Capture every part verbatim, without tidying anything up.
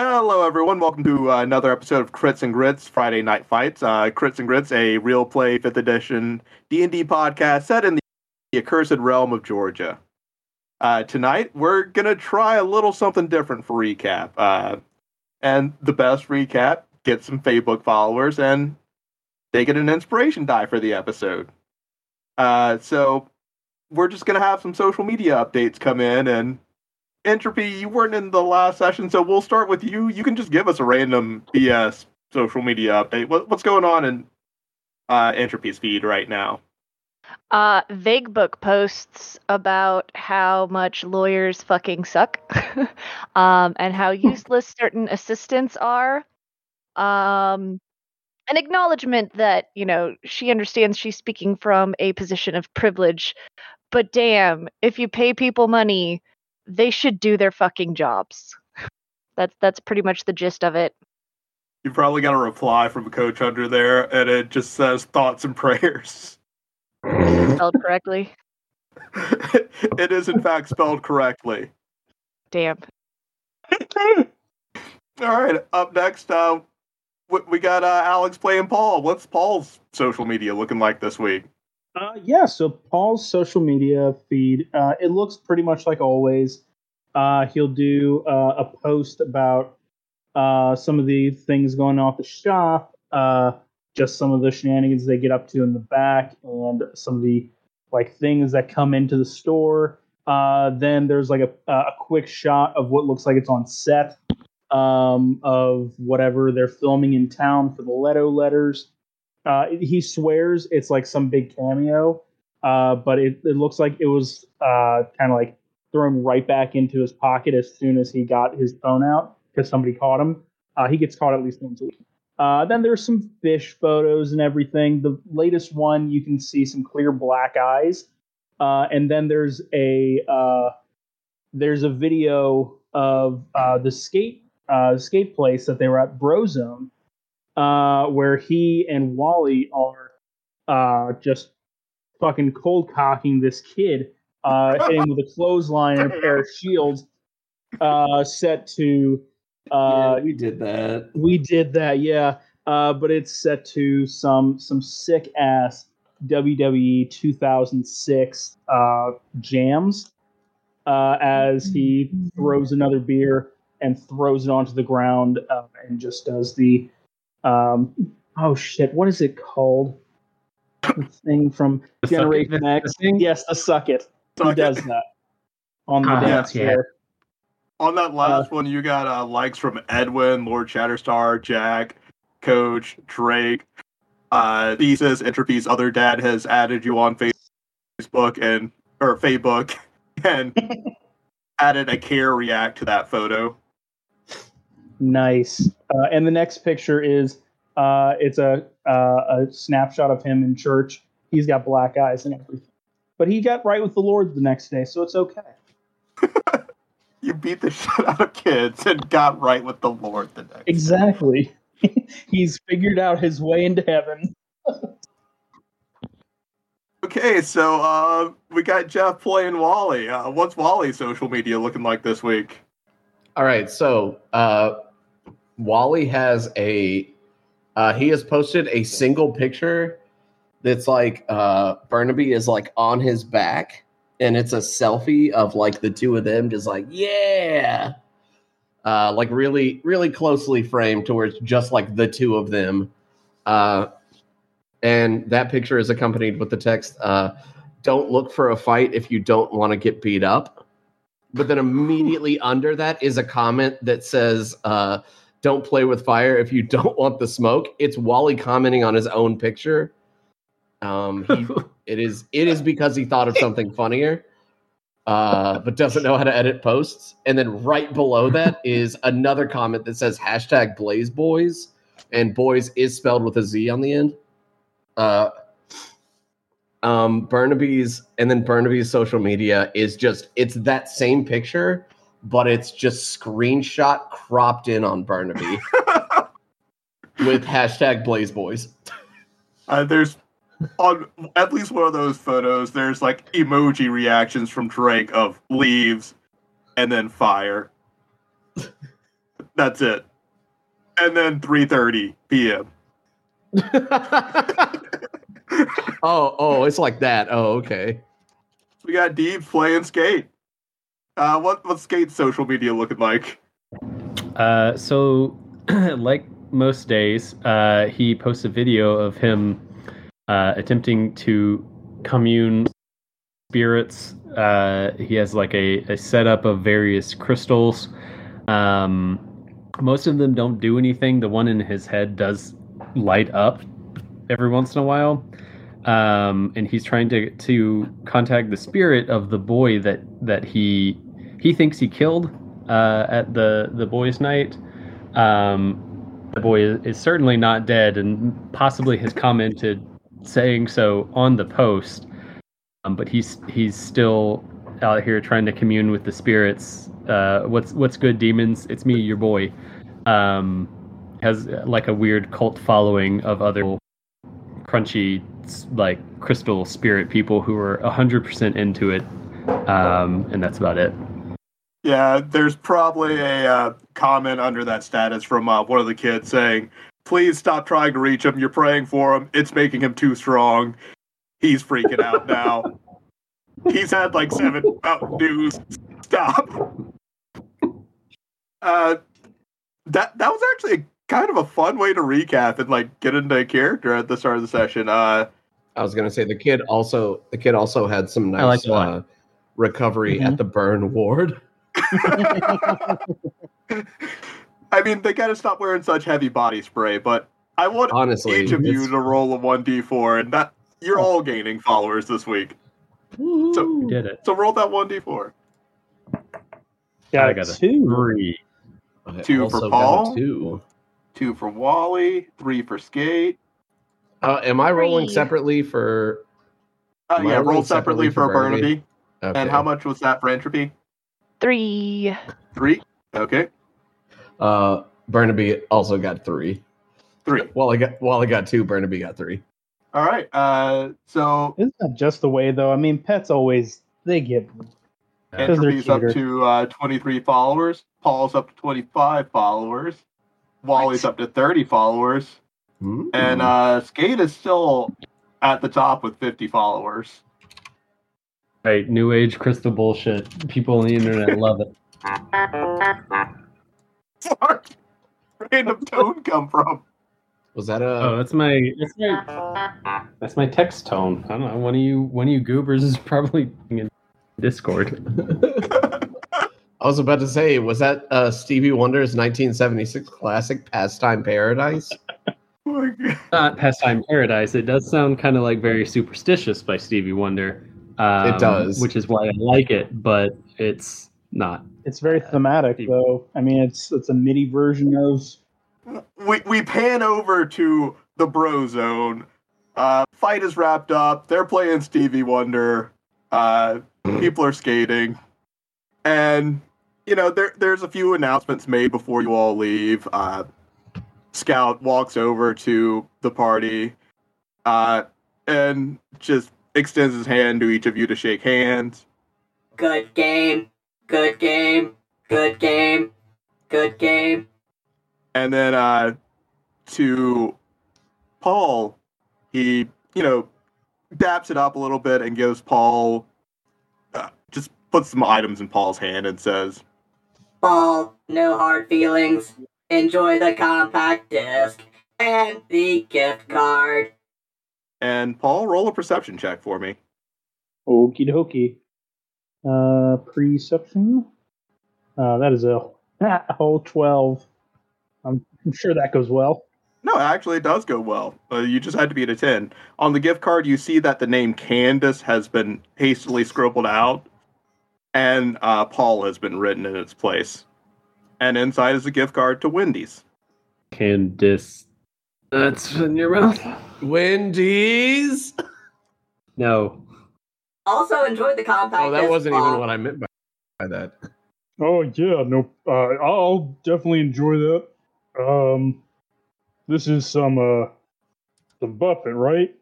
Hello, everyone. Welcome to uh, another episode of Crits and Grits, Friday Night Fights. Uh, Crits and Grits, a real play fifth edition D and D podcast set in the accursed realm of Georgia. Uh, tonight, we're going to try a little something different for recap. Uh, and the best recap gets some Facebook followers, and they get an inspiration die for the episode. Uh, so we're just going to have some social media updates come in, and Entropy, you weren't in the last session, so we'll start with you. You can just give us a random B S social media update. What, what's going on in uh, Entropy's feed right now? Uh, Vague Book posts about how much lawyers fucking suck um, and how useless certain assistants are. Um, an acknowledgement that, you know, she understands she's speaking from a position of privilege, but damn, if you pay people money, they should do their fucking jobs. That's that's pretty much the gist of it. You probably got a reply from a coach under there, and it just says thoughts and prayers. Spelled correctly. it, it is, in fact, spelled correctly. Damn. All right, up next, uh, we, we got uh, Alex playing Paul. What's Paul's social media looking like this week? Uh, yeah, so Paul's social media feed, uh, it looks pretty much like always. Uh, he'll do uh, a post about uh, some of the things going on at the shop, uh, just some of the shenanigans they get up to in the back, and some of the like things that come into the store. Uh, then there's like a, a quick shot of what looks like it's on set um, of whatever they're filming in town for the Leto Letters. Uh, he swears it's like some big cameo, uh, but it, it looks like it was uh, kind of like thrown right back into his pocket as soon as he got his phone out because somebody caught him. Uh, he gets caught at least once a week. Uh, then there's some fish photos and everything. The latest one, you can see some clear black eyes. Uh, and then there's a uh, there's a video of uh, the skate uh, skate place that they were at, BroZone. Uh, where he and Wally are uh, just fucking cold cocking this kid, uh, hitting him with a clothesline and a pair of shields, uh, set to. Uh, yeah, we did that. We did that, yeah. Uh, but it's set to some some sick ass W W E two thousand six uh, jams uh, as he throws another beer and throws it onto the ground uh, and just does the. Um, oh shit, what is it called? The thing from the Generation X. Yes, the suck it. Suck Who it. does that? On the uh, dance floor. Yeah. On that last uh, one, you got uh, likes from Edwin, Lord Shatterstar, Jack, Coach, Drake, uh, Thesis, Entropy's other dad has added you on Facebook and, or Facebook, and added a care react to that photo. Nice. Uh, and the next picture is uh, it's a uh, a snapshot of him in church. He's got black eyes and everything. But he got right with the Lord the next day, so it's okay. You beat the shit out of kids and got right with the Lord the next exactly. day. Exactly. He's figured out his way into heaven. Okay, so uh, we got Jeff playing Wally. Uh, what's Wally's social media looking like this week? All right, so uh, Wally has a uh, he has posted a single picture that's like uh, Burnaby is like on his back, and it's a selfie of like the two of them just like yeah, uh, like really really closely framed towards just like the two of them, uh, and that picture is accompanied with the text: uh, "Don't look for a fight if you don't want to get beat up." But then immediately under that is a comment that says, uh, "Don't play with fire if you don't want the smoke." It's Wally commenting on his own picture. Um, he, it is it is because he thought of something funnier, uh, but doesn't know how to edit posts. And then right below that is another comment that says hashtag Blaze Boys, and Boys is spelled with a Z on the end. Uh, Um, Burnaby's and then Burnaby's social media is just it's that same picture, but it's just screenshot cropped in on Burnaby with hashtag Blaze Boys. Uh, there's on at least one of those photos, there's like emoji reactions from Drake of leaves and then fire. That's it. And then three thirty p.m. oh, oh, it's like that. Oh, okay. We got Deeb playing Skate. Uh, what, what's Skate's social media looking like? Uh, so, like most days, uh, he posts a video of him uh, attempting to commune spirits. Uh, he has like a, a setup of various crystals. Um, most of them don't do anything. The one in his head does light up every once in a while. Um, and he's trying to, to contact the spirit of the boy that, that he he thinks he killed uh, at the, the boy's night. Um, the boy is, is certainly not dead and possibly has commented saying so on the post. Um, but he's he's still out here trying to commune with the spirits. Uh, what's what's good, demons? It's me, your boy. Um, has like a weird cult following of other crunchy, like crystal spirit people who are a hundred percent into it, um, and that's about it. Yeah, there's probably a uh, comment under that status from uh, one of the kids saying, "Please stop trying to reach him. You're praying for him. It's making him too strong. He's freaking out now. He's had like seven Mountain Dews. Stop." Uh, that that was actually kind of a fun way to recap and like get into a character at the start of the session. Uh, I was gonna say the kid also the kid also had some nice like uh, recovery mm-hmm. at the burn ward. I mean, they gotta stop wearing such heavy body spray. But I want Honestly, each of it's... you to roll a one d four, and that. You're all gaining followers this week. Woo-hoo. So we did it. So roll that one d four. Yeah, I got a two. Three. Two for Paul. Two. two for Wally. Three for Skate. Uh, am I rolling three. separately for... Uh, yeah, roll separately, separately for Burnaby. Okay. And how much was that for Entropy? Three. Three? Okay. Uh, Burnaby also got three. Three. Wally got, Wally got two. Burnaby got three. All right, uh, so... Isn't that just the way, though? I mean, pets always, they give them. Entropy's up to uh, twenty-three followers. Paul's up to twenty-five followers. Wally's up to thirty followers. Ooh. And uh, Skate is still at the top with fifty followers. Right, new age crystal bullshit. People on the internet love it. Where did random tone come from? Was that a? Oh, that's my that's my that's my text tone. I don't know. One of you, one of you goobers is probably in Discord. I was about to say, was that uh, Stevie Wonder's nineteen seventy-six classic "Pastime Paradise"? Oh, not "Pastime Paradise." It does sound kind of like "Very Superstitious" by Stevie Wonder. Um, it does, which is why I like it, but it's not. It's very thematic, uh, though. I mean, it's it's a MIDI version of. We we pan over to the BroZone. Uh, fight is wrapped up. They're playing Stevie Wonder. Uh, people are skating, and you know there there's a few announcements made before you all leave. Uh, Scout walks over to the party, uh, and just extends his hand to each of you to shake hands. Good game. Good game. Good game. Good game. And then uh, to Paul, he, you know, daps it up a little bit and gives Paul, uh, just puts some items in Paul's hand and says, "Paul, no hard feelings. Enjoy the compact disc and the gift card." And Paul, roll a perception check for me. Okie dokie. Uh, perception? Uh, that is a whole twelve. I'm sure that goes well. No, actually, it does go well. Uh, you just had to be at a ten. On the gift card, you see that the name Candace has been hastily scribbled out, and uh, Paul has been written in its place. And inside is a gift card to Wendy's. Candace. That's in your mouth. Wendy's? No. Also enjoy the compact. Oh, that wasn't Paul. Even what I meant by, by that. Oh, yeah. No, uh, I'll definitely enjoy that. Um, this is some, uh, some Buffett, right?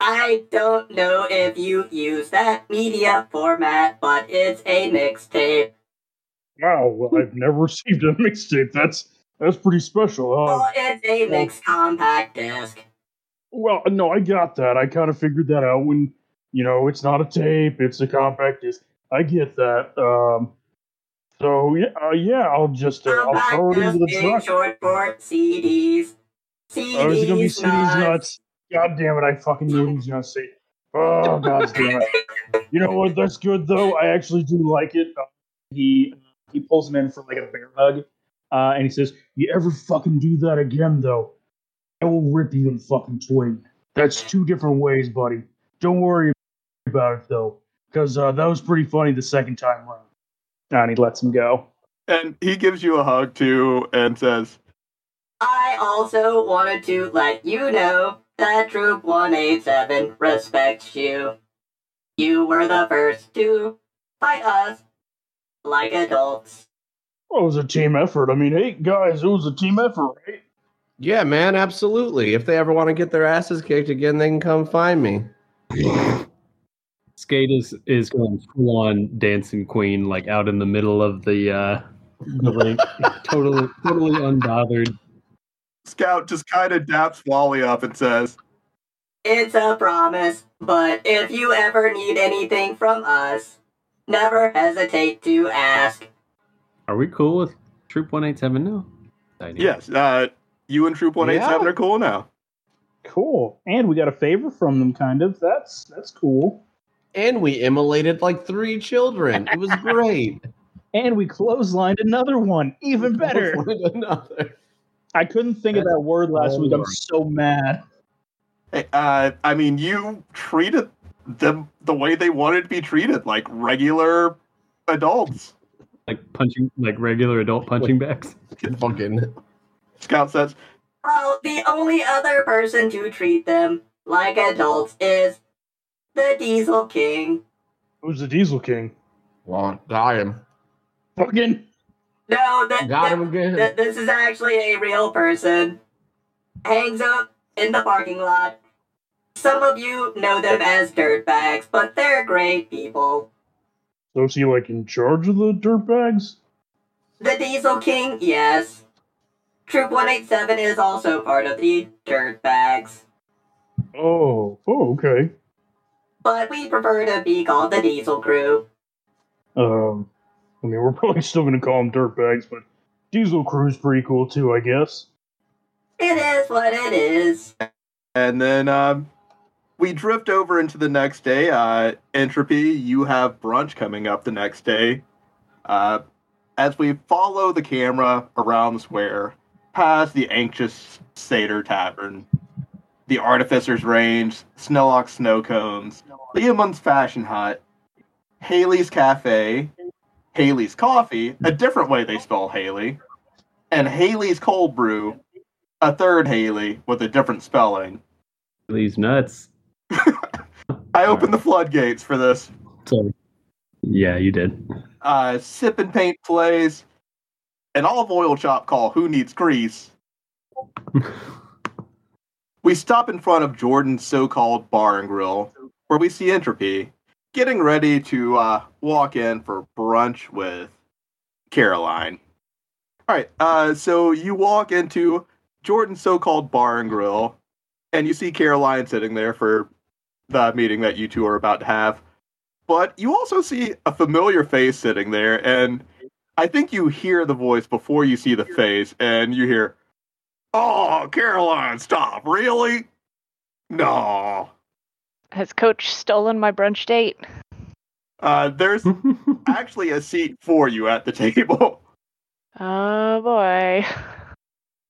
I don't know if you use that media format, but it's a mixtape. Wow, well, I've never received a mixtape. That's that's pretty special. Uh, well, it's a mixed compact disc. Well, no, I got that. I kind of figured that out when, you know, it's not a tape, it's a compact disc. I get that. Um, so, yeah, uh, yeah, I'll just uh, I'll throw it into the truck. Short port C Ds. C Ds. Oh, it's going to be C Ds nuts. God damn it, I fucking knew he was going to say it. Oh, God damn it. You know what? That's good, though. I actually do like it. Uh, he he pulls him in for, like, a bear hug. Uh, and he says, you ever fucking do that again, though, I will rip you in fucking twig. That's two different ways, buddy. Don't worry about it, though. Because uh, that was pretty funny the second time around. And he lets him go. And he gives you a hug, too, and says, I also wanted to let you know that Troop one eighty-seven respects you. You were the first to fight us like adults. Well, it was a team effort. I mean, hey, guys, it was a team effort, right? Yeah, man, absolutely. If they ever want to get their asses kicked again, they can come find me. Skate is, is going full on dancing queen, like out in the middle of the, uh, the lake. totally, totally unbothered. Scout just kind of daps Wally up and says, it's a promise, but if you ever need anything from us, never hesitate to ask. Are we cool with Troop one eighty-seven now? Yes, uh, you and Troop one eighty-seven yeah. are cool now. Cool. And we got a favor from them, kind of. That's, that's cool. And we immolated like three children. It was great. And we clotheslined another one. Even better. Another. I couldn't think That's of that word last week. I'm so mad. Hey, uh, I mean, you treated them the way they wanted to be treated, like regular adults. Like punching, like regular adult punching bags. Fucking Scout says, well, the only other person to treat them like adults is the Diesel King. Who's the Diesel King? Well, I am. Fucking no! Th- Got him again. Th- this is actually a real person. Hangs up in the parking lot. Some of you know them as dirtbags, but they're great people. So is he like in charge of the dirtbags? The Diesel King, yes. Troop one eighty-seven is also part of the dirtbags. Oh, oh, okay. But we prefer to be called the Diesel Crew. Um. I mean, we're probably still going to call them dirtbags, but Diesel Crew's pretty cool, too, I guess. It is what it is. And then um, we drift over into the next day. Uh, Entropy, you have brunch coming up the next day. Uh, as we follow the camera around the square, past the anxious Seder Tavern, the Artificer's Range, Snowlock's Snow Cones, Leomund's Fashion Hut, Haley's Cafe, Haley's Coffee, a different way they spell Haley, and Haley's Cold Brew, a third Haley with a different spelling. Haley's nuts. I opened the floodgates for this. Sorry. Yeah, you did. Uh, sip and paint plays, an olive oil chop call, who needs grease? We stop in front of Jordan's so-called bar and grill, where we see Entropy getting ready to uh, walk in for brunch with Caroline. All right, uh, so you walk into Jordan's so-called bar and grill, and you see Caroline sitting there for the meeting that you two are about to have. But you also see a familiar face sitting there, and I think you hear the voice before you see the face, and you hear, oh, Caroline, stop, really? No. Has Coach stolen my brunch date? Uh, there's actually a seat for you at the table. Oh, boy.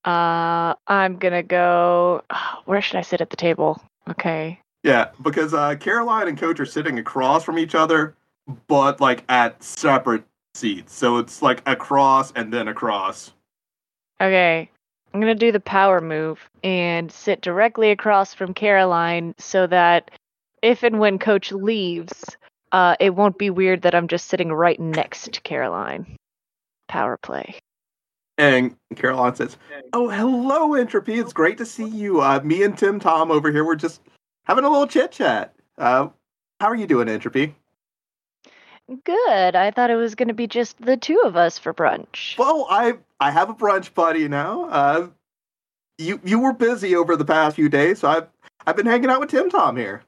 Uh, I'm going to go... Where should I sit at the table? Okay. Yeah, because uh, Caroline and Coach are sitting across from each other, but, like, at separate seats. So it's, like, across and then across. Okay. I'm going to do the power move and sit directly across from Caroline so that... if and when Coach leaves, uh, it won't be weird that I'm just sitting right next to Caroline. Power play. And Caroline says, oh, hello, Entropy. It's great to see you. Uh, me and Tim Tom over here, we're just having a little chit-chat. Uh, how are you doing, Entropy? Good. I thought it was going to be just the two of us for brunch. Well, I I have a brunch buddy now. Uh, you you were busy over the past few days, so I've I've been hanging out with Tim Tom here.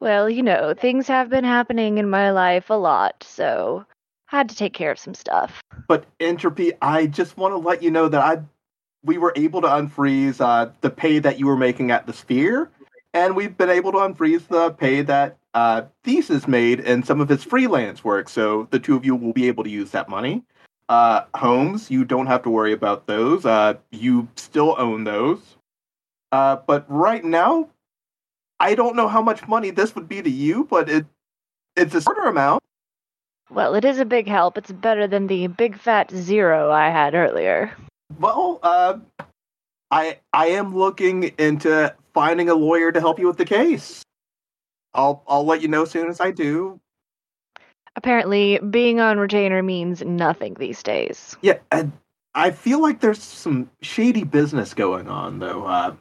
Well, you know, things have been happening in my life a lot, so had to take care of some stuff. But Entropy, I just want to let you know that I we were able to unfreeze uh, the pay that you were making at the Sphere, and we've been able to unfreeze the pay that uh, Thesis made in some of his freelance work, so the two of you will be able to use that money. Uh, homes, you don't have to worry about those. Uh, you still own those. Uh, but right now, I don't know how much money this would be to you, but it it's a certain amount. Well, it is a big help. It's better than the big fat zero I had earlier. Well, uh, I I am looking into finding a lawyer to help you with the case. I'll I'll let you know as soon as I do. Apparently, being on retainer means nothing these days. Yeah, I, I feel like there's some shady business going on, though. Uh,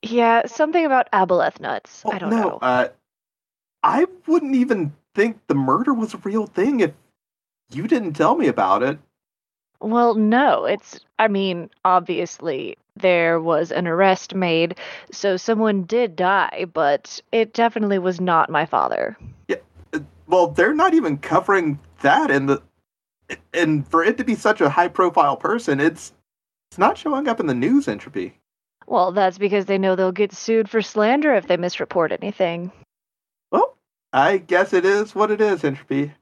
Yeah, something about Aboleth nuts. Oh, I don't no, know. Uh, I wouldn't even think the murder was a real thing if you didn't tell me about it. Well, no, it's, I mean, obviously there was an arrest made, so someone did die, but it definitely was not my father. Yeah, well, they're not even covering that, in the, and for it to be such a high-profile person, it's it's not showing up in the news, Entropy. Well, that's because they know they'll get sued for slander if they misreport anything. Well, I guess it is what it is, Entropy.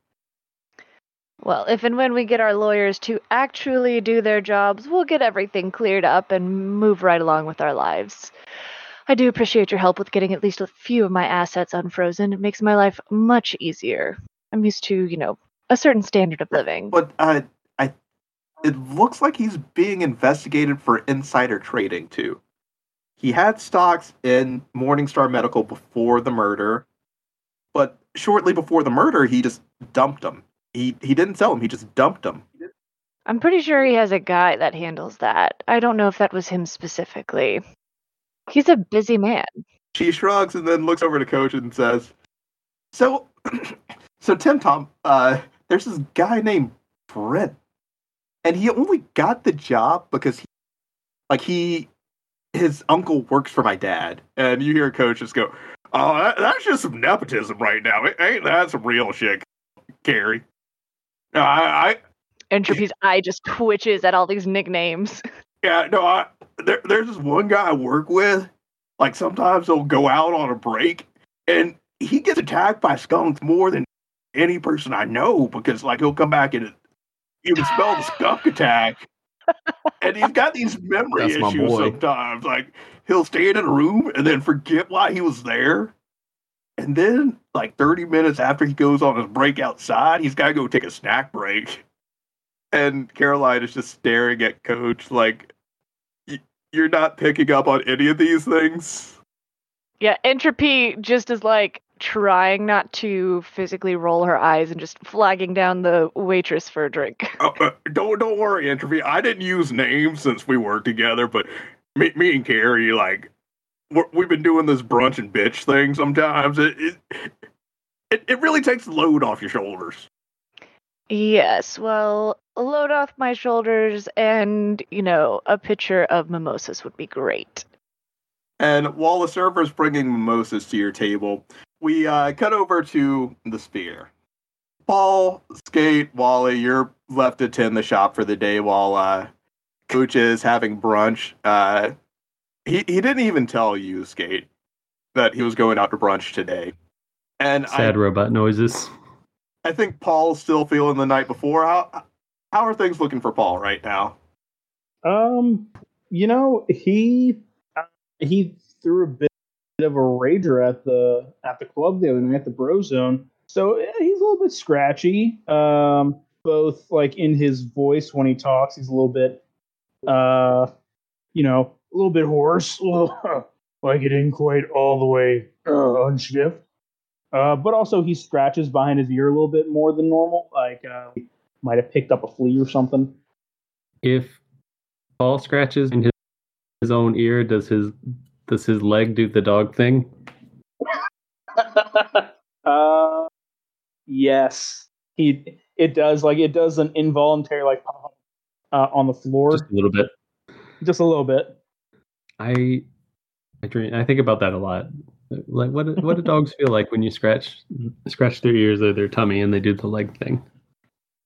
Well, if and when we get our lawyers to actually do their jobs, we'll get everything cleared up and move right along with our lives. I do appreciate your help with getting at least a few of my assets unfrozen. It makes my life much easier. I'm used to, you know, a certain standard of living. But, uh, I, it looks like he's being investigated for insider trading, too. He had stocks in Morningstar Medical before the murder, but shortly before the murder, he just dumped them. He he didn't sell them, he just dumped them. I'm pretty sure he has a guy that handles that. I don't know if that was him specifically. He's a busy man. She shrugs and then looks over to Coach and says, So, so Tim Tom, uh, there's this guy named Brent, and he only got the job because he, like he... his uncle works for my dad, and you hear Coach just go, "Oh, that, that's just some nepotism right now. It ain't that some real shit, Carrie?" No, I, I Entropy's eye just twitches at all these nicknames. Yeah, no, I there, there's this one guy I work with. Like sometimes he'll go out on a break, and he gets attacked by skunks more than any person I know because, like, he'll come back and you can smell the skunk attack. And he's got these memory That's issues sometimes. Like, he'll stay in a room and then forget why he was there. And then, like, thirty minutes after he goes on his break outside, he's got to go take a snack break. And Caroline is just staring at Coach like, you're not picking up on any of these things? Yeah, Entropy just is, like, trying not to physically roll her eyes and just flagging down the waitress for a drink. uh, uh, don't don't worry, Entropy. I didn't use names since we worked together, but me, me and Carrie, like, we're, we've been doing this brunch and bitch thing sometimes. It it, it it really takes the load off your shoulders. Yes, well, load off my shoulders and, you know, a pitcher of mimosas would be great. And while the server's bringing mimosas to your table, we uh, cut over to the Sphere. Paul, Skate, Wally, you're left to tend the shop for the day while uh, Coach is having brunch. Uh, he he didn't even tell you, Skate, that he was going out to brunch today. And sad I, robot noises. I think Paul's still feeling the night before. How how are things looking for Paul right now? Um, you know, he uh, he threw a bit. Bit of a rager at the at the club the other night at the BroZone, so yeah, he's a little bit scratchy. Um, both like in his voice when he talks, he's a little bit, uh, you know, a little bit hoarse, little, like it didn't quite all the way uh, unshift. Uh, but also he scratches behind his ear a little bit more than normal, like uh, he might have picked up a flea or something. If Paul scratches in his, his own ear, does his Does his leg do the dog thing? uh, yes. he it does like it does an involuntary like pop up uh, on the floor. Just a little bit. Just a little bit. I I dream. I think about that a lot. Like what what do dogs feel like when you scratch scratch their ears or their tummy and they do the leg thing?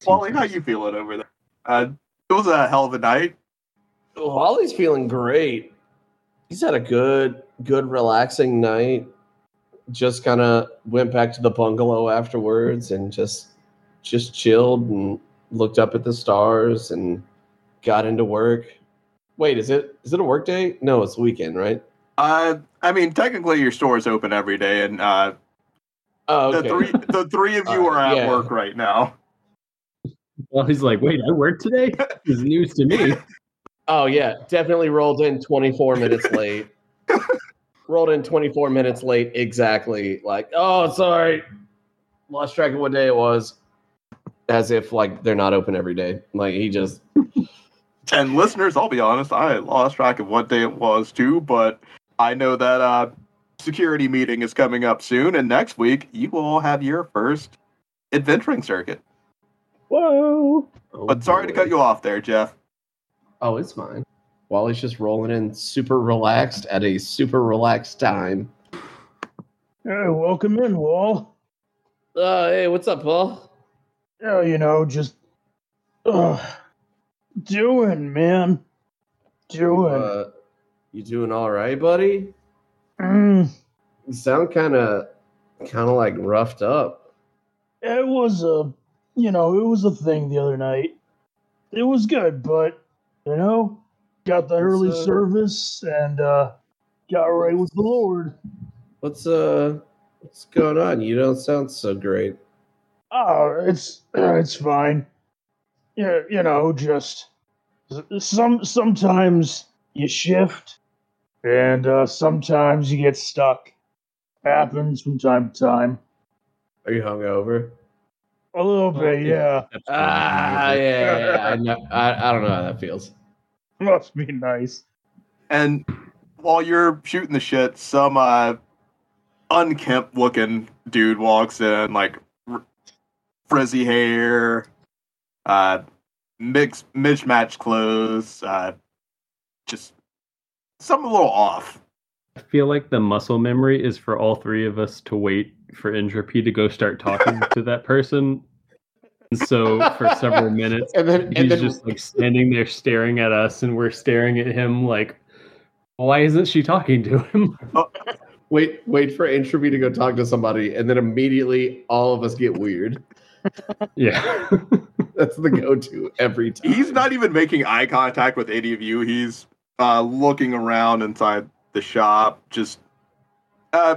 Wally, how you feeling over there? Uh, it was a hell of a night. Wally's feeling great. He's had a good, good, relaxing night. Just kind of went back to the bungalow afterwards and just, just chilled and looked up at the stars and got into work. Wait, is it is it a work day? No, it's a weekend, right? Uh, I mean, technically your store is open every day, and uh, oh, okay. the three the three of you uh, are at yeah. work right now. Well, he's like, wait, I work today? This is news to me. Oh, yeah. Definitely rolled in twenty-four minutes late. rolled in twenty-four minutes late, exactly. Like, oh, sorry. Lost track of what day it was. As if, like, they're not open every day. Like, he just... And listeners, I'll be honest, I lost track of what day it was, too. But I know that uh, security meeting is coming up soon. And next week, you will have your first adventuring circuit. Whoa! Oh, but sorry boy. to cut you off there, Jeff. Oh, it's fine. Wally's just rolling in super relaxed at a super relaxed time. Hey, welcome in, Wall. Uh, hey, what's up, Paul? Oh, you know, just... Uh, doing, man. Doing. Uh, you doing all right, buddy? Mm. You sound kind of... Kind of, like, roughed up. It was a... You know, it was a thing the other night. It was good, but, you know, got the what's early uh, service and uh, got right with the Lord. What's uh, what's going on? You don't sound so great. Oh, it's it's fine. Yeah, you know, just some sometimes you shift, and uh, sometimes you get stuck. Happens from time to time. Are you hungover? A little bit, yeah. Ah, yeah, yeah. I, know, I I don't know how that feels. Must be nice. And while you're shooting the shit, some uh, unkempt-looking dude walks in, like r- frizzy hair, uh, mixed mismatched clothes, uh, just something a little off. I feel like the muscle memory is for all three of us to wait for Entropy to go start talking to that person. And so for several minutes, and then, he's and then, just like standing there staring at us, and we're staring at him like, why isn't she talking to him? Oh, wait, wait for Entropy to go talk to somebody, and then immediately all of us get weird. Yeah. That's the go-to every time. He's not even making eye contact with any of you. He's uh, looking around inside the shop. Just uh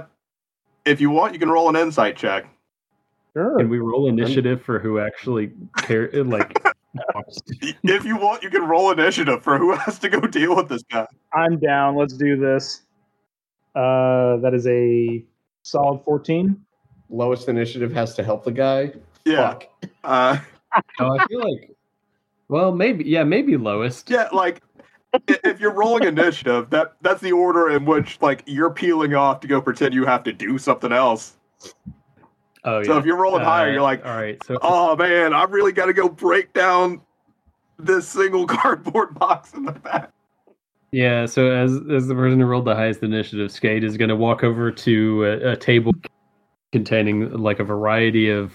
if you want, you can roll an insight check. Sure. Can we roll initiative for who actually care? Like, if you want, you can roll initiative for who has to go deal with this guy. I'm down. Let's do this. Uh, that is a solid fourteen. Lowest initiative has to help the guy. Yeah. Fuck. Uh, oh, I feel like. Well, maybe. Yeah, maybe lowest. Yeah, like. If you're rolling initiative, that that's the order in which like you're peeling off to go pretend you have to do something else. Oh yeah. So if you're rolling uh, higher, you're like, all right, so oh man, I really got to go break down this single cardboard box in the back. Yeah. So as as the person who rolled the highest initiative, Skate is going to walk over to a, a table containing like a variety of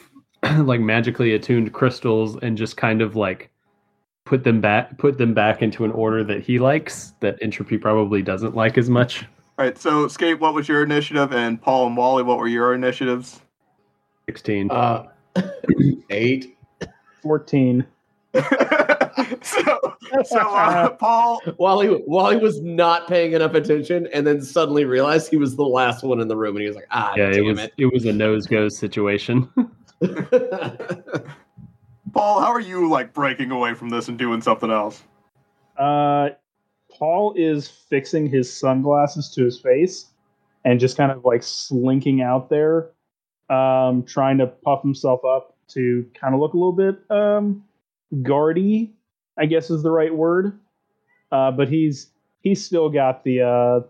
like magically attuned crystals and just kind of like. Put them back. Put them back into an order that he likes. That Entropy probably doesn't like as much. All right. So, Skate, what was your initiative? And Paul and Wally, what were your initiatives? Sixteen. Uh, eight. Fourteen. so, so uh, Paul, Wally, Wally was not paying enough attention, and then suddenly realized he was the last one in the room, and he was like, "Ah, yeah, damn it was it. it was a nose go situation." Paul, how are you, like, breaking away from this and doing something else? Uh, Paul is fixing his sunglasses to his face and just kind of, like, slinking out there, um, trying to puff himself up to kind of look a little bit um, guardy, I guess is the right word. Uh, but he's he's still got the, uh,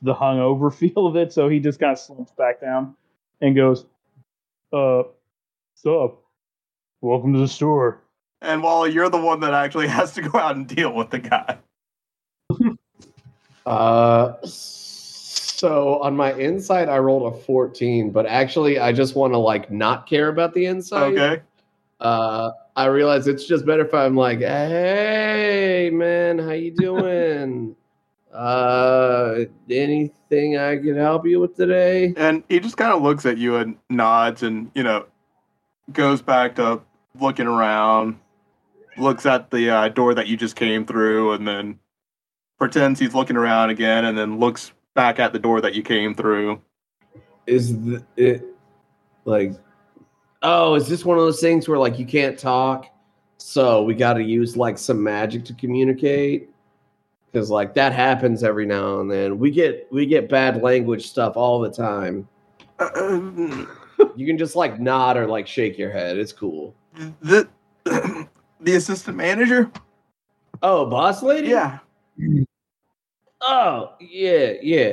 the hungover feel of it, so he just kind of slinks back down and goes, uh, sup? welcome to the store. And Wally, you're the one that actually has to go out and deal with the guy. uh, so on my insight, I rolled a fourteen, but actually I just want to like not care about the insight. Okay. Uh, I realize it's just better if I'm like, hey, man, how you doing? uh, anything I can help you with today? And he just kind of looks at you and nods and, you know, goes back to looking around, looks at the uh, door that you just came through, and then pretends he's looking around again, and then looks back at the door that you came through. Is the, it, like... Oh, is this one of those things where, like, you can't talk, so we got to use, like, some magic to communicate? Because, like, that happens every now and then. We get we get bad language stuff all the time. You can just, like, nod or, like, shake your head. It's cool. The the assistant manager? Oh, boss lady? Yeah. Oh, yeah, yeah.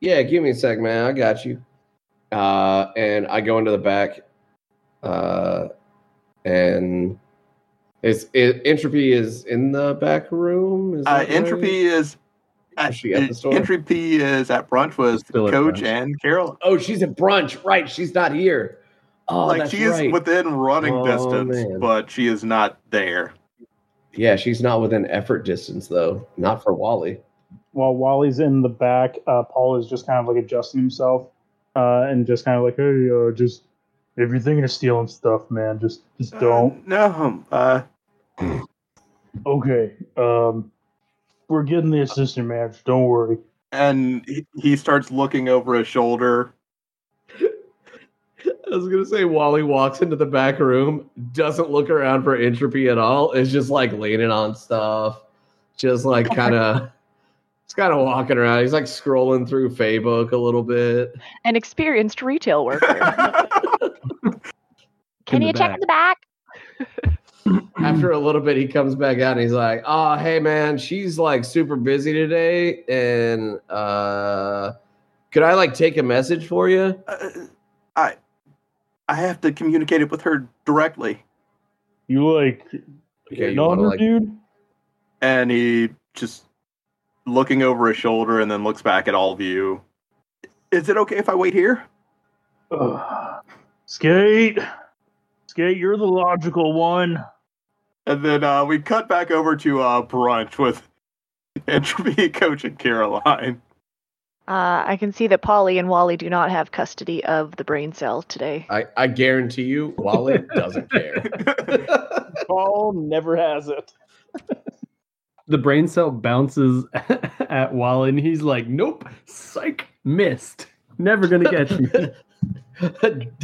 Yeah, give me a sec, man. I got you. Uh, and I go into the back. Uh, and is it, entropy is in the back room? Is that uh, entropy right? is at, is she at the store? Entropy is at brunch with Coach and Carol. Oh, she's at brunch, right? She's not here. Oh, like that's she is right. Within running oh, distance, man. But she is not there. Yeah, she's not within effort distance though. Not for Wally. While Wally's in the back, uh, Paul is just kind of like adjusting himself, uh, and just kind of like, hey, uh, just. If you're thinking of stealing stuff, man, just just don't. Uh, no. Uh... Okay. Um, we're getting the assistant manager. Don't worry. And he starts looking over his shoulder. I was going to say, Wally walks into the back room, doesn't look around for entropy at all. It's just like leaning on stuff. Just like kind of... He's kind of walking around. He's like scrolling through Facebook a little bit. An experienced retail worker. Can you check the back? After a little bit, he comes back out and he's like, oh, hey, man, she's like super busy today. And uh, could I like take a message for you? Uh, I I have to communicate it with her directly. You like okay, you wanna, her, like... dude? And he just... looking over his shoulder and then looks back at all of you. Is it okay if I wait here? Uh, skate. Skate, you're the logical one. And then uh, we cut back over to uh, brunch with Entropy, Coach, and Caroline. Uh, I can see that Polly and Wally do not have custody of the brain cell today. I, I guarantee you, Wally doesn't care. Paul never has it. The brain cell bounces at Wally, and he's like, nope, psych, missed. Never going to get you.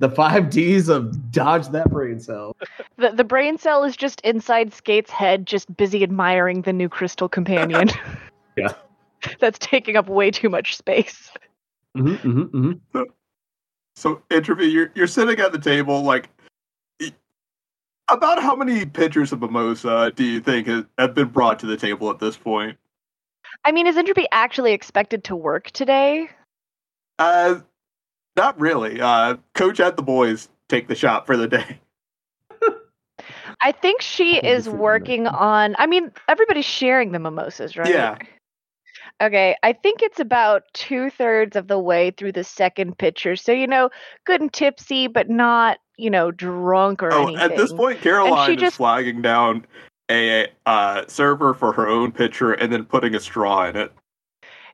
The five Ds of dodge that brain cell. The, the brain cell is just inside Skate's head, just busy admiring the new crystal companion. Yeah. That's taking up way too much space. Mm-hmm, mm-hmm, mm-hmm. So, so, Entropy, you're, you're sitting at the table, like, about how many pitchers of mimosa do you think have been brought to the table at this point? I mean, is Entropy actually expected to work today? Uh, not really. Uh, Coach at the boys take the shot for the day. I think she is working on... I mean, everybody's sharing the mimosas, right? Yeah. Okay, I think it's about two-thirds of the way through the second pitcher. So, you know, good and tipsy, but not... you know, drunk or oh, anything. At this point, Caroline is just... flagging down a uh, server for her own pitcher and then putting a straw in it.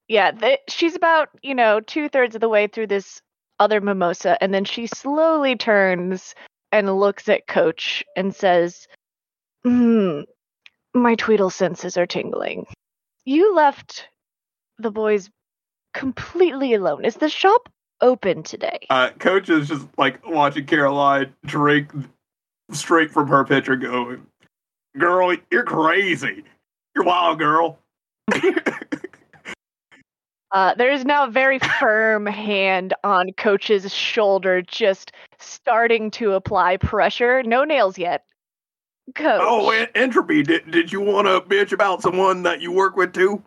Yeah, th- she's about, you know, two-thirds of the way through this other mimosa, and then she slowly turns and looks at Coach and says, hmm, my Tweedle senses are tingling. You left the boys completely alone. Is the shop open today? Uh, Coach is just like watching Caroline drink straight from her pitcher going, girl, you're crazy. You're wild, girl. uh, there is now a very firm hand on Coach's shoulder, just starting to apply pressure. No nails yet. Coach. Oh, en- Entropy, did, did you want to bitch about someone that you work with too?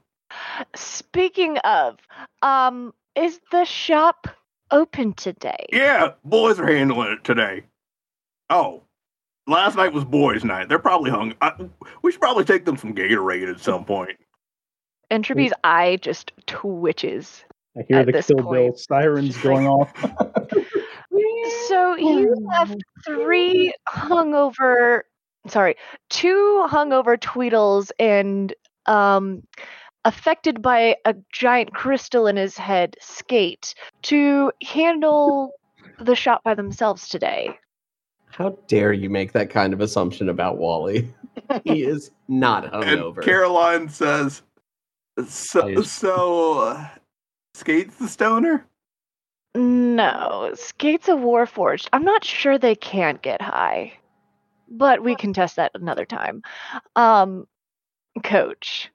Speaking of, um, is the shop open today? Yeah, boys are handling it today. Oh, Last night was boys' night. They're probably hung. I, we should probably take them some Gatorade at some point. Entropy's eye just twitches. I hear the Kill Bill sirens going off. So you left three hungover, sorry, two hungover Tweedles and um, affected by a giant crystal in his head, Skate, to handle the shop by themselves today. How dare you make that kind of assumption about Wally? He is not hungover. And Caroline says, so, so uh, Skate's the stoner? No, Skate's a Warforged. I'm not sure they can't get high, but we can test that another time. Um, Coach,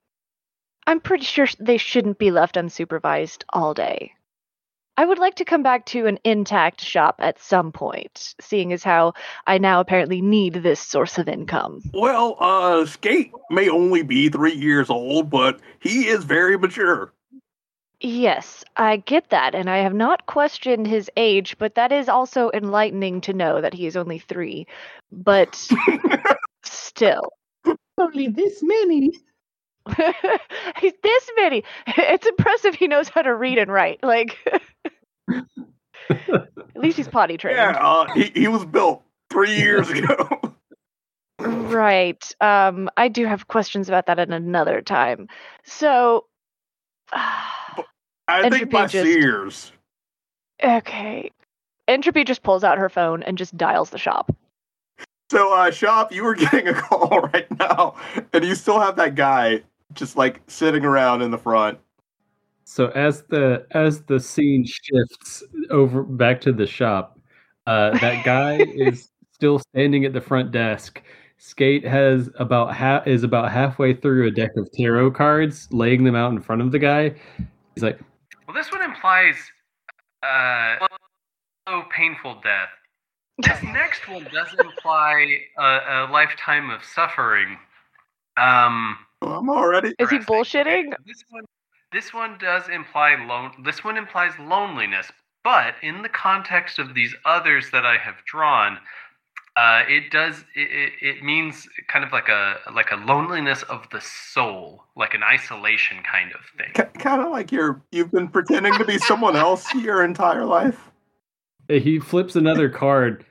I'm pretty sure they shouldn't be left unsupervised all day. I would like to come back to an intact shop at some point, seeing as how I now apparently need this source of income. Well, uh, Skate may only be three years old, but he is very mature. Yes, I get that, and I have not questioned his age, but that is also enlightening to know that he is only three. But still. Only this many. He's this many. It's impressive he knows how to read and write. Like, at least he's potty trained. Yeah, uh, he, he was built three years ago. Right. Um, I do have questions about that at another time. So... Uh, I Entropy think by just, Sears. Okay. Entropy just pulls out her phone and just dials the shop. So, uh, Shop, you were getting a call right now, and you still have that guy just, like, sitting around in the front. So as the as the scene shifts over back to the shop, uh, that guy is still standing at the front desk. Skate has about ha- is about halfway through a deck of tarot cards, laying them out in front of the guy. He's like, well, this one implies uh, a slow, painful death. This next one does imply a, a lifetime of suffering. Um, well, I'm already. Is he bullshitting? This one, this one does imply lon- This one implies loneliness, but in the context of these others that I have drawn, uh, it does. It, it, it means kind of like a like a loneliness of the soul, like an isolation kind of thing. C- kind of like you're you've been pretending to be someone else your entire life. He flips another card.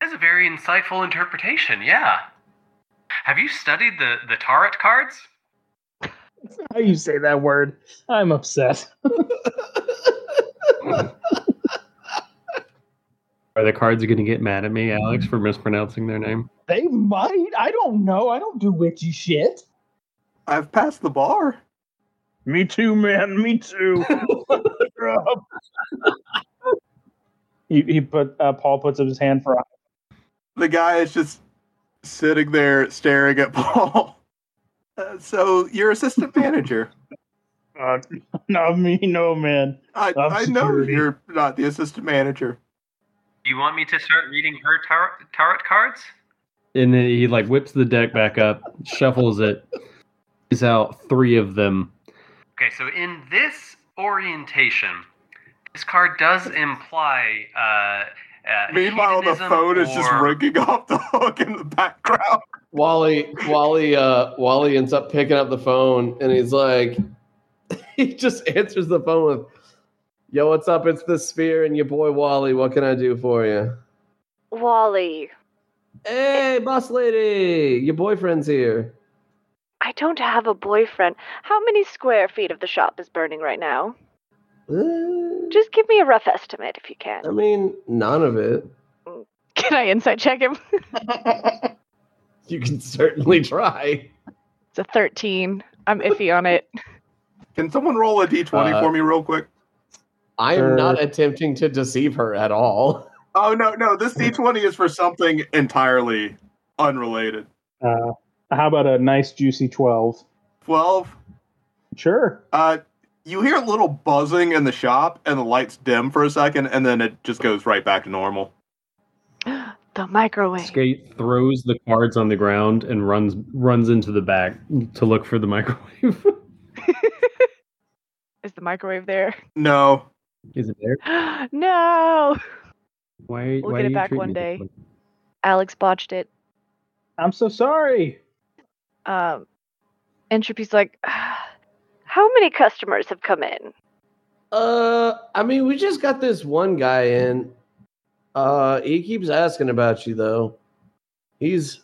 That's a very insightful interpretation. Yeah. Have you studied the the tarot cards? That's not how you say that word. I'm upset. Are the cards going to get mad at me, Alex, for mispronouncing their name? They might. I don't know. I don't do witchy shit. I've passed the bar. Me too, man. Me too. he, he put uh, Paul puts up his hand for. The guy is just sitting there staring at Paul. Uh, so your assistant manager. Uh, not me, no man. I, I know you're not the assistant manager. Do you want me to start reading her tarot, tarot cards? And then he like whips the deck back up, shuffles it, is out three of them. Okay, so in this orientation, this card does imply. Uh, uh, Meanwhile, the phone or... is just ringing off the hook in the background. Wally, Wally, uh, Wally ends up picking up the phone, and he's like, he just answers the phone with. Yo, what's up? It's the Sphere and your boy Wally. What can I do for you? Wally. Hey, boss lady. Your boyfriend's here. I don't have a boyfriend. How many square feet of the shop is burning right now? Uh, Just give me a rough estimate if you can. I mean, none of it. Can I insight check him? You can certainly try. It's a thirteen. I'm iffy on it. Can someone roll a d twenty uh, for me real quick? I am not attempting to deceive her at all. Oh, no, no. This D twenty is for something entirely unrelated. Uh, how about a nice, juicy twelve? twelve? Sure. Uh, you hear a little buzzing in the shop, and the lights dim for a second, and then it just goes right back to normal. The microwave. Skate throws the cards on the ground and runs runs into the back to look for the microwave. Is the microwave there? No. Is it there? No! Why, we'll why get it back one day. One? Alex botched it. I'm so sorry. Um, Entropy's like, how many customers have come in? Uh, I mean, we just got this one guy in. Uh, he keeps asking about you, though. He's,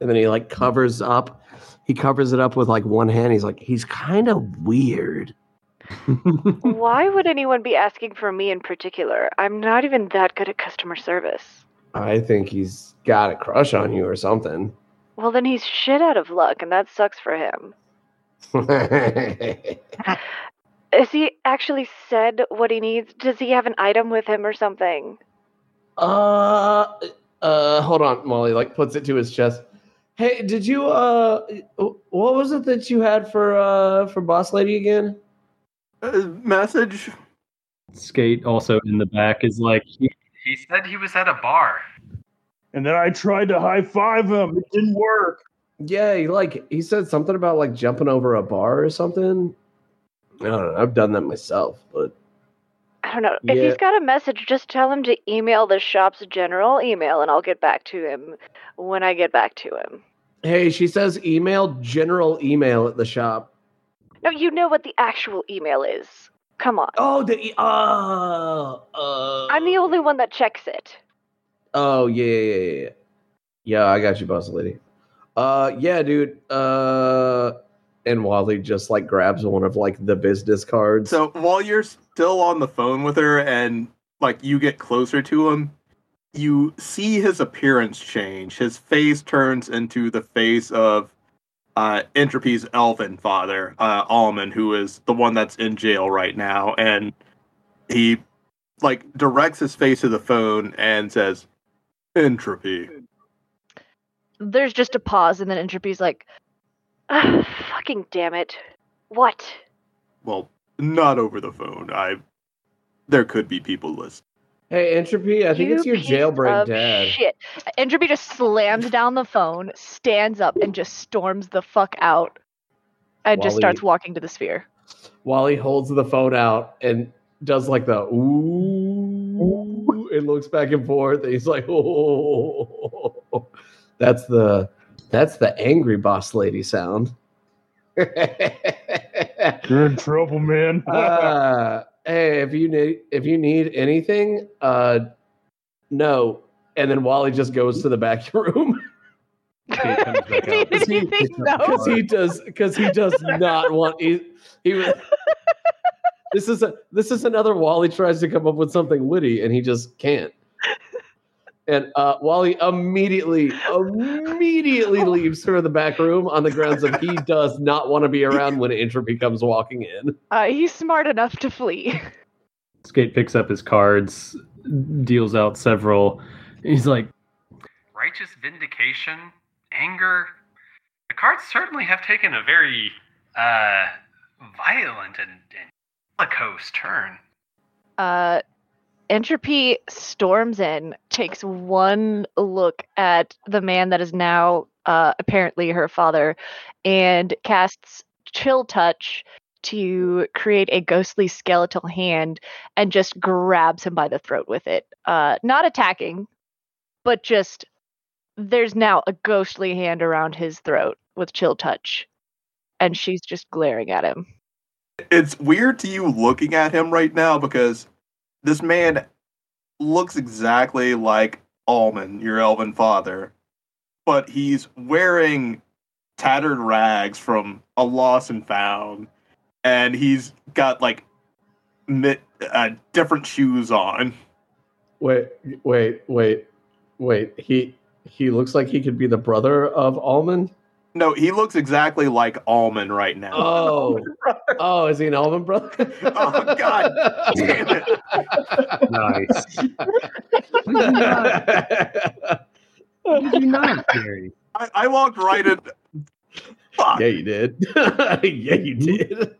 and then he like covers up. He covers it up with like one hand. He's like, he's kind of weird. Why would anyone be asking for me in particular? I'm not even that good at customer service. I think he's got a crush on you or something. Well, then he's shit out of luck, and that sucks for him. Has he actually said what he needs? Does he have an item with him or something? Uh, uh, hold on, Molly, like, puts it to his chest. Hey, did you, uh, what was it that you had for, uh, for Boss Lady again? Uh, message. Skate also in the back is like, he, he said he was at a bar. And then I tried to high five him. It didn't work. Yeah, he like he said something about like jumping over a bar or something. I don't know. I've done that myself, but I don't know. Yeah. If he's got a message, just tell him to email the shop's general email, and I'll get back to him when I get back to him. Hey, she says email general email at the shop. No, you know what the actual email is. Come on. Oh, the e- uh, uh. I'm the only one that checks it. Oh, yeah, yeah, yeah, yeah. Yeah, I got you, boss lady. Uh, yeah, dude. Uh, and Wally just, like, grabs one of, like, the business cards. So while you're still on the phone with her and, like, you get closer to him, you see his appearance change. His face turns into the face of uh, Entropy's elven father, uh, Almond, who is the one that's in jail right now. And he, like, directs his face to the phone and says, Entropy. There's just a pause, and then Entropy's like, oh, fucking damn it. What? Well, not over the phone. I. There could be people listening. Hey, Entropy, I think you it's your jailbreak dad. Shit. Entropy just slams down the phone, stands up, and just storms the fuck out. And Wally just starts walking to the sphere. Wally holds the phone out and does like the ooh. It looks back and forth, and he's like, oh. That's the that's the angry boss lady sound. You're in trouble, man. uh, hey, if you need if you need anything, uh, no. And then Wally just goes to the back room. Because he, no. he does because he does not want he, he was, this is a this is another Wally tries to come up with something witty and he just can't. And uh, Wally immediately, immediately leaves her in the back room on the grounds of he does not want to be around when Entropy comes walking in. Uh, he's smart enough to flee. Skate picks up his cards, deals out several. He's like, righteous vindication, anger. The cards certainly have taken a very uh, violent and, and bellicose turn. Uh... Entropy storms in, takes one look at the man that is now uh, apparently her father, and casts Chill Touch to create a ghostly skeletal hand and just grabs him by the throat with it. Uh, not attacking, but just there's now a ghostly hand around his throat with Chill Touch, and she's just glaring at him. It's weird to you looking at him right now because this man looks exactly like Almond, your elven father, but he's wearing tattered rags from a lost and found, and he's got, like, mit, uh, different shoes on. Wait, wait, wait, wait. He he looks like he could be the brother of Almond? No, he looks exactly like Almond right now. Oh, oh, is he an Almond brother? Oh, God damn it. Nice. You did not, Gary. I, I walked right in. Fuck. Yeah, you did. yeah, you did.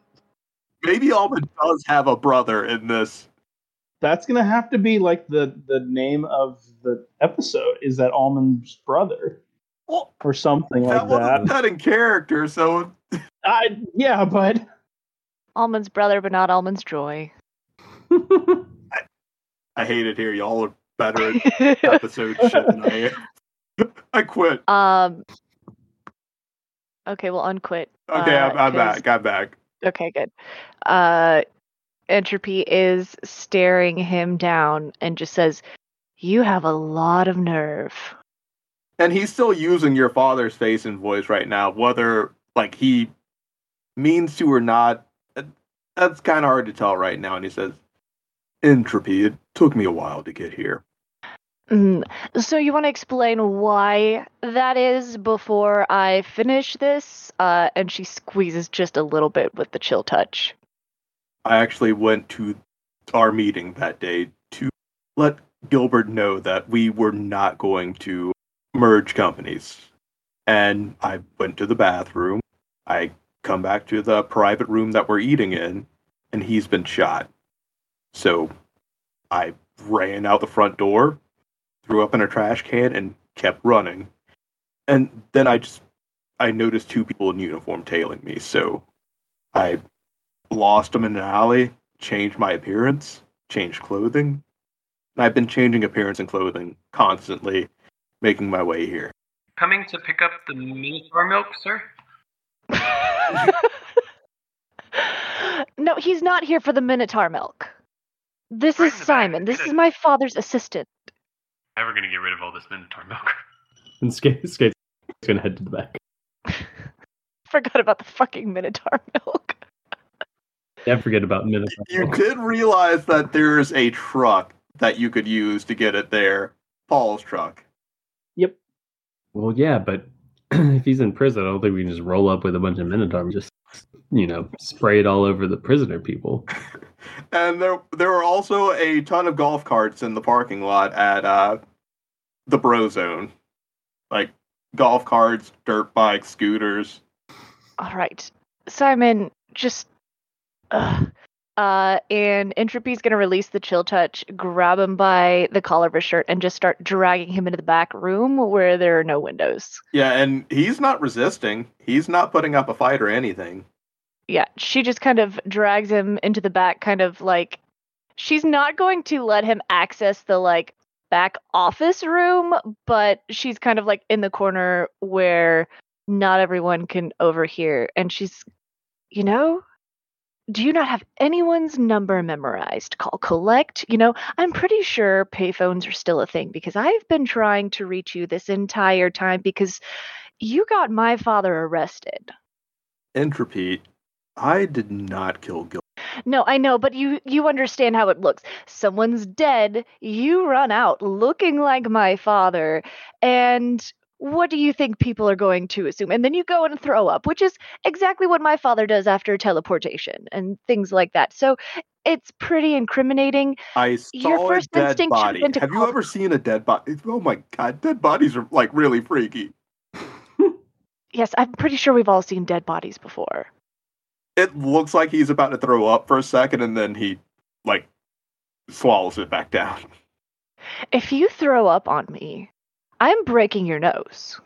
Maybe Almond does have a brother in this. That's going to have to be, like, the, the name of the episode, is that Almond's brother. Well, or something that like that. That wasn't that in character, so... I, yeah, but... Almond's brother, but not Almond's joy. I, I hate it here. Y'all are better at episode shit than I am. I quit. Um. Okay, well, unquit. Okay, uh, I'm, I'm back. I'm back. Okay, good. Uh, Entropy is staring him down and just says, "You have a lot of nerve." And he's still using your father's face and voice right now, whether like he means to or not. That's kind of hard to tell right now. And he says, "Entropy, it took me a while to get here." Mm. So you want to explain why that is before I finish this? Uh, and she squeezes just a little bit with the chill touch. I actually went to our meeting that day to let Gilbert know that we were not going to merge companies. And I went to the bathroom. I come back to the private room that we're eating in, and he's been shot. So I ran out the front door, threw up in a trash can, and kept running. And then I just, I noticed two people in uniform tailing me, so I lost them in an alley, changed my appearance, changed clothing. And I've been changing appearance and clothing constantly, making my way here. Coming to pick up the Minotaur milk, sir? No, he's not here for the Minotaur milk. This Where's is Simon. This is my father's assistant. Never gonna get rid of all this Minotaur milk. And Skate's skate, gonna head to the back. Forgot about the fucking Minotaur milk. Yeah, forget about Minotaur you milk. You did realize that there's a truck that you could use to get it there. Paul's truck. Yep. Well, yeah, but if he's in prison, I don't think we can just roll up with a bunch of Minotaur and just, you know, spray it all over the prisoner people. And there there are also a ton of golf carts in the parking lot at uh, the BroZone. Like, golf carts, dirt bikes, scooters. All right. Simon, just... Uh, uh, and Entropy's going to release the chill touch, grab him by the collar of his shirt, and just start dragging him into the back room where there are no windows. Yeah, and he's not resisting. He's not putting up a fight or anything. Yeah, she just kind of drags him into the back, kind of like, she's not going to let him access the, like, back office room, but she's kind of, like, in the corner where not everyone can overhear. And she's, you know, do you not have anyone's number memorized? Call collect. You know, I'm pretty sure payphones are still a thing because I've been trying to reach you this entire time because you got my father arrested. Entropy. I did not kill Gilbert. No, I know, but you, you understand how it looks. Someone's dead, you run out looking like my father, and what do you think people are going to assume? And then you go and throw up, which is exactly what my father does after teleportation and things like that. So it's pretty incriminating. I saw Your first a dead instinct body. Have you call- ever seen a dead body? Oh my God, dead bodies are like really freaky. Yes, I'm pretty sure we've all seen dead bodies before. It looks like he's about to throw up for a second, and then he, like, swallows it back down. If you throw up on me, I'm breaking your nose.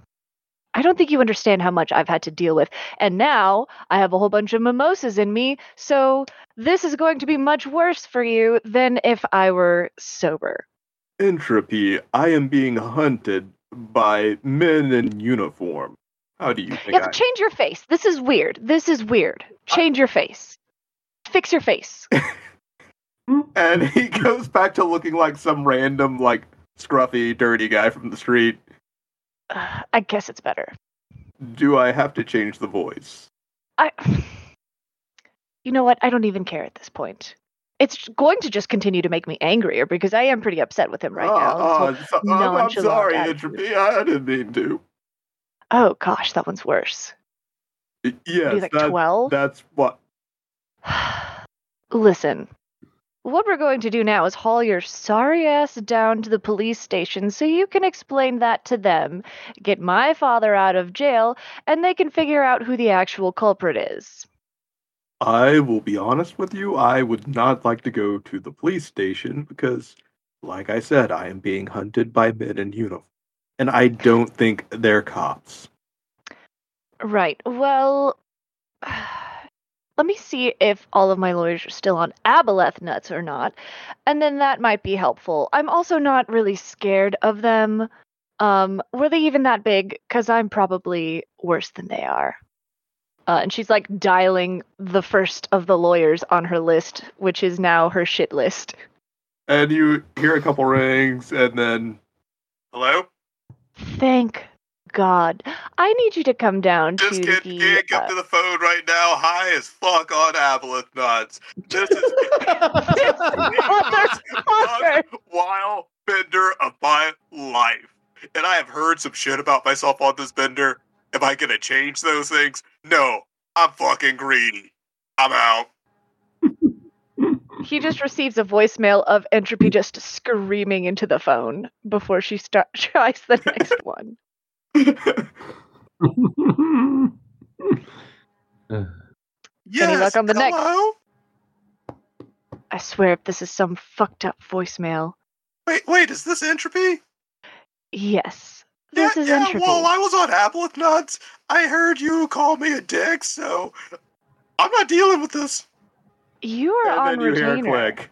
I don't think you understand how much I've had to deal with. And now I have a whole bunch of mimosas in me, so this is going to be much worse for you than if I were sober. Entropy, I am being hunted by men in uniform. How do you think You have I... to change your face. This is weird. This is weird. Change I... your face. Fix your face. And he goes back to looking like some random, like, scruffy, dirty guy from the street. Uh, I guess it's better. Do I have to change the voice? I... You know what? I don't even care at this point. It's going to just continue to make me angrier because I am pretty upset with him right oh, now. Oh, so, I'm, I'm sorry, Entropy. I didn't mean to. Oh, gosh, that one's worse. Yeah, like that, twelve? That's what... Listen, what we're going to do now is haul your sorry ass down to the police station so you can explain that to them, get my father out of jail, and they can figure out who the actual culprit is. I will be honest with you, I would not like to go to the police station because, like I said, I am being hunted by men in uniform. And I don't think they're cops. Right. Well, let me see if all of my lawyers are still on Aboleth nuts or not. And then that might be helpful. I'm also not really scared of them. Um, were they even that big? Because I'm probably worse than they are. Uh, and she's like dialing the first of the lawyers on her list, which is now her shit list. And you hear a couple rings and then, hello? Thank God. I need you to come down. This to kid the, can't come uh, to the phone right now, high as fuck on Aboleth nuts. This is the wild bender of my life. And I have heard some shit about myself on this bender. Am I going to change those things? No. I'm fucking greedy. I'm out. He just receives a voicemail of Entropy just screaming into the phone before she start- tries the next one. Yes, any luck on the hello? Next? I swear if this is some fucked up voicemail. Wait, wait, is this Entropy? Yes. This yeah, is yeah, Entropy. Well, I was on Aboleth Nuts. I heard you call me a dick, so I'm not dealing with this. You are and on then retainer. You hear quick.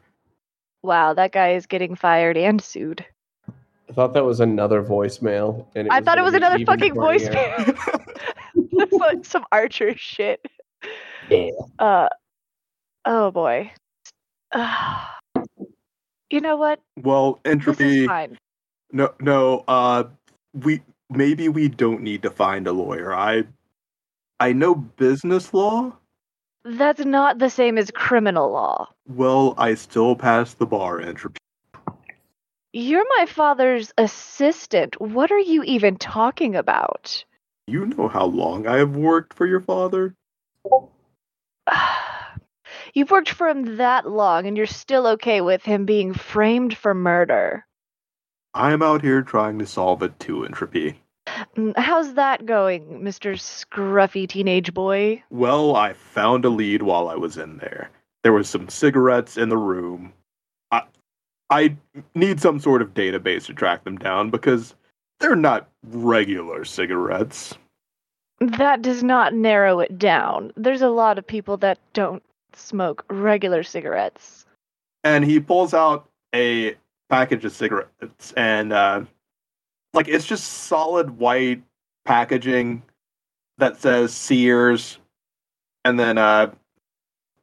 Wow, that guy is getting fired and sued. I thought that was another voicemail. And it I was thought it was another fucking voicemail. Like some Archer shit. Yeah. Uh, oh boy. Uh, you know what? Well, Entropy. This is fine. No, no. Uh, we maybe we don't need to find a lawyer. I, I know business law. That's not the same as criminal law. Well, I still pass the bar, Entropy. You're my father's assistant. What are you even talking about? You know how long I have worked for your father. You've worked for him that long, and you're still okay with him being framed for murder. I'm out here trying to solve it too, Entropy. How's that going, Mister Scruffy Teenage Boy? Well, I found a lead while I was in there. There was some cigarettes in the room. I, I need some sort of database to track them down because they're not regular cigarettes. That does not narrow it down. There's a lot of people that don't smoke regular cigarettes. And he pulls out a package of cigarettes and, uh, like, it's just solid white packaging that says Sears, and then uh,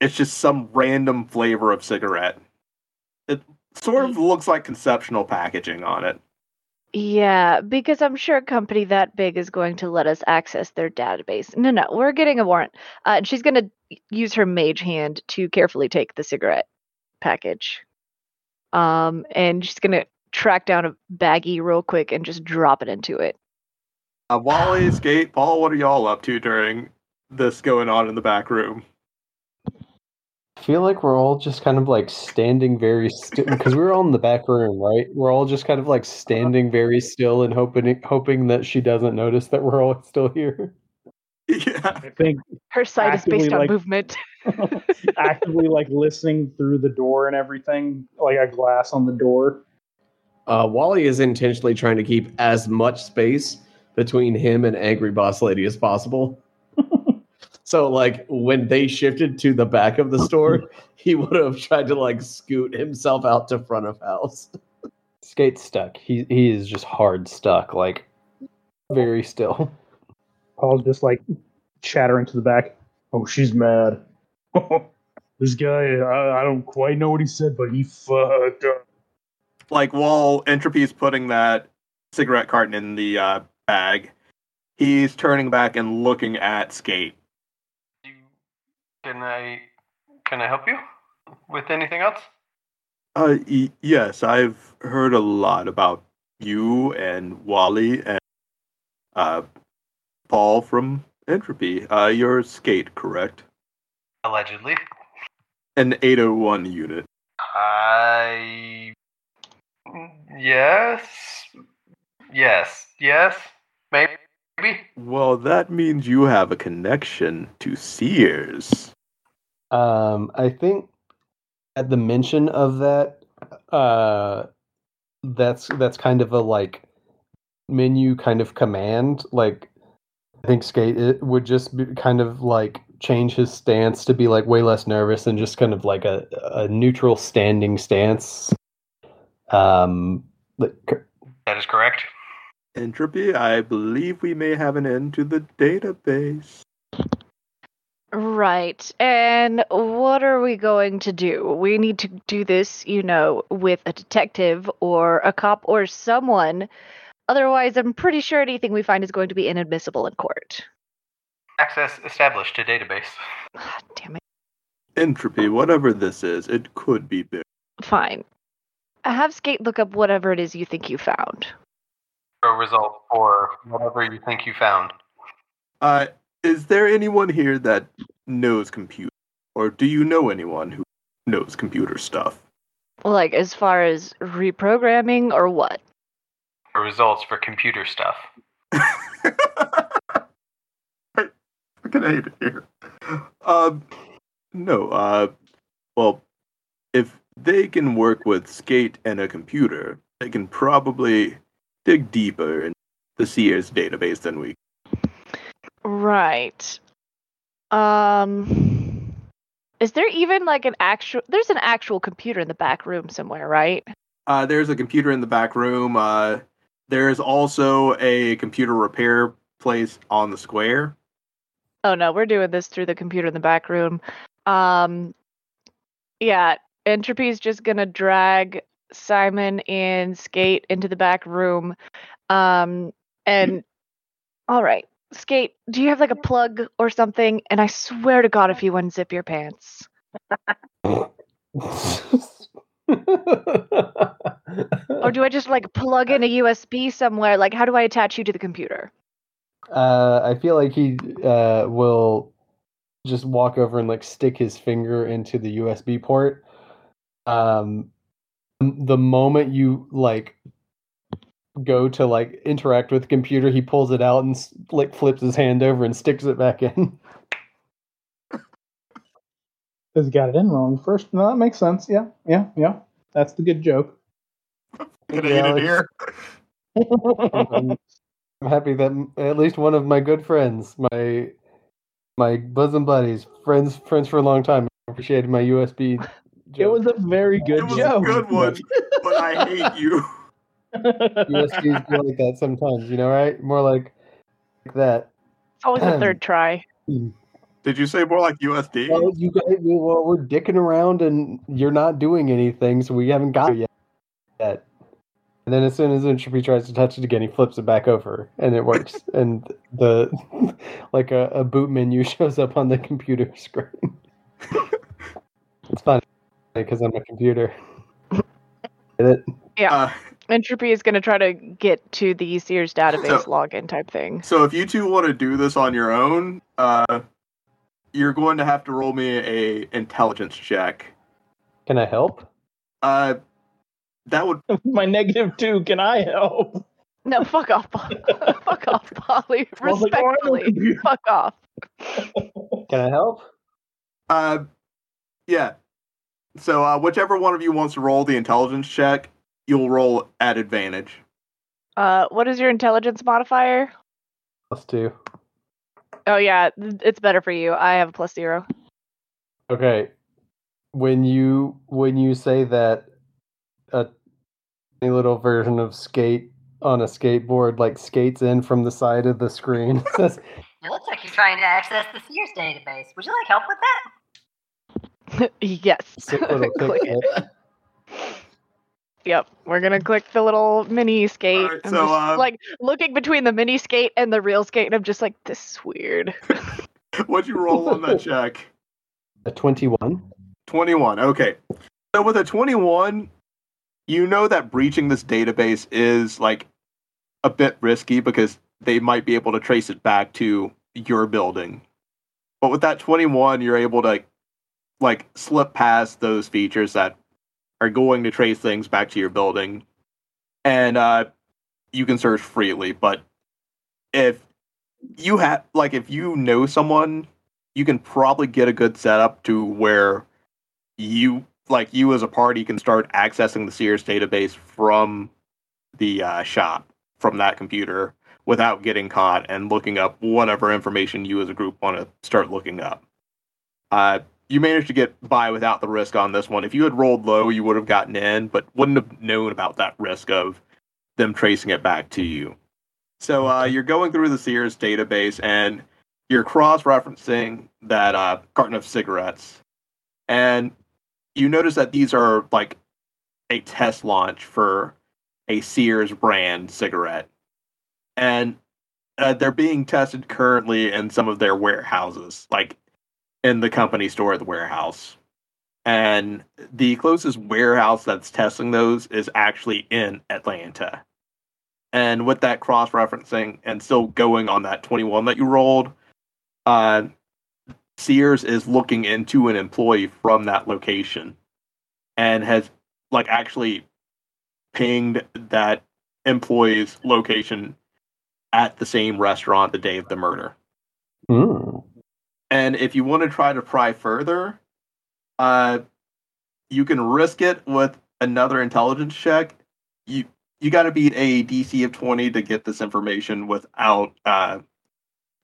it's just some random flavor of cigarette. It sort of looks like conceptual packaging on it. Yeah, because I'm sure a company that big is going to let us access their database. No, no, we're getting a warrant. Uh, and she's going to use her mage hand to carefully take the cigarette package. Um, and she's going to track down a baggie real quick and just drop it into it. Uh, Wally, Skate, Paul, what are y'all up to during this going on in the back room? I feel like we're all just kind of like standing very still because we're all in the back room, right? We're all just kind of like standing very still and hoping hoping that she doesn't notice that we're all still here. Yeah, I think her sight is based on like, movement. Actively like listening through the door and everything, like a glass on the door. Uh, Wally is intentionally trying to keep as much space between him and Angry Boss Lady as possible. So, like, when they shifted to the back of the store, he would have tried to, like, scoot himself out to front of house. Skate's stuck. He he is just hard stuck, like, very still. Paul just, like, chattering to the back. Oh, she's mad. This guy, I, I don't quite know what he said, but he fucked up. Like, while Entropy's putting that cigarette carton in the uh, bag, he's turning back and looking at Skate. Can I can I help you with anything else? Uh, y- yes, I've heard a lot about you and Wally and uh, Paul from Entropy. Uh, you're Skate, correct? Allegedly. An eight oh one unit. I... Yes. Yes. Yes. Maybe. Well, that means you have a connection to Sears. Um, I think at the mention of that, uh, that's that's kind of a like menu kind of command. Like, I think Skate it would just be kind of like change his stance to be like way less nervous and just kind of like a, a neutral standing stance. Um, that is correct. Entropy, I believe we may have an end to the database. Right. And what are we going to do? We need to do this, you know, with a detective or a cop or someone. Otherwise, I'm pretty sure anything we find is going to be inadmissible in court. Access established to database. God damn it. Entropy, whatever this is, it could be big. Fine. Have Skate look up whatever it is you think you found. A result for whatever you think you found. Uh, is there anyone here that knows computer? Or do you know anyone who knows computer stuff? Like, as far as reprogramming or what? Results for computer stuff. I fucking hate it here. Um, no, uh, well, if they can work with Skate and a computer, they can probably dig deeper in the Sears database than we can. Right. Um, is there even like an actual, there's an actual computer in the back room somewhere, right? Uh, there's a computer in the back room, uh, there is also a computer repair place on the square. Oh, no, we're doing this through the computer in the back room. Um, yeah, Entropy's just going to drag Simon and Skate into the back room. Um, and, all right, Skate, do you have, like, a plug or something? And I swear to God if you unzip your pants. Or do I just like plug in a U S B somewhere? Like, how do I attach you to the computer? Uh, I feel like he uh, will just walk over and like stick his finger into the U S B port. Um, the moment you like go to like interact with the computer, he pulls it out and like flips his hand over and sticks it back in. Because got it in wrong first. No, that makes sense. Yeah, yeah, yeah. That's the good joke. Good yeah, it here. I'm, I'm happy that at least one of my good friends, my my bosom buddies, friends friends for a long time, appreciated my U S B joke. It was a very good joke. It was joke. a good one, but I hate you. U S Bs feel like that sometimes, you know, right? More like, like that. It's always a third try. Did you say more like U S D? Well, you guys, well, we're dicking around and you're not doing anything, so we haven't got it yet. And then as soon as Entropy tries to touch it again, he flips it back over, and it works. And the like a, a boot menu shows up on the computer screen. It's funny because I'm a computer. It? Yeah. Uh, Entropy is going to try to get to the Sears database so, login type thing. So if you two want to do this on your own, uh... you're going to have to roll me a intelligence check. Can I help? Uh, that would my negative two. Can I help? No, fuck off, Polly. Fuck off, Polly. Respectfully, fuck off. Can I help? Uh, yeah. So, uh, whichever one of you wants to roll the intelligence check, you'll roll at advantage. Uh, what is your intelligence modifier? Plus two. Oh, yeah, it's better for you. I have a plus zero. Okay. When you when you say that a tiny little version of Skate on a skateboard, like, skates in from the side of the screen. It looks like you're trying to access the Sears database. Would you like help with that? Yes. Click it. Yep, we're going to click the little mini Skate. Right, I'm so, just, uh, like, looking between the mini Skate and the real Skate, and I'm just like, this is weird. What'd you roll on that check? A twenty-one. twenty-one, okay. So with a twenty-one, you know that breaching this database is, like, a bit risky because they might be able to trace it back to your building. But with that twenty-one, you're able to, like, slip past those features that are going to trace things back to your building, and uh, you can search freely. But if you have, like, if you know someone, you can probably get a good setup to where you, like, you as a party can start accessing the Sears database from the uh, shop, from that computer, without getting caught and looking up whatever information you as a group want to start looking up. Uh, You managed to get by without the risk on this one. If you had rolled low, you would have gotten in, but wouldn't have known about that risk of them tracing it back to you. So uh, you're going through the Sears database, and you're cross-referencing that uh, carton of cigarettes. And you notice that these are, like, a test launch for a Sears brand cigarette. And uh, they're being tested currently in some of their warehouses, like in the company store at the warehouse. And the closest warehouse that's testing those is actually in Atlanta. And with that cross-referencing and still going on that twenty-one that you rolled, uh, Sears is looking into an employee from that location and has, like, actually pinged that employee's location at the same restaurant the day of the murder. Mm. And if you want to try to pry further, uh, you can risk it with another intelligence check. You... You got to beat a D C of twenty to get this information without, uh,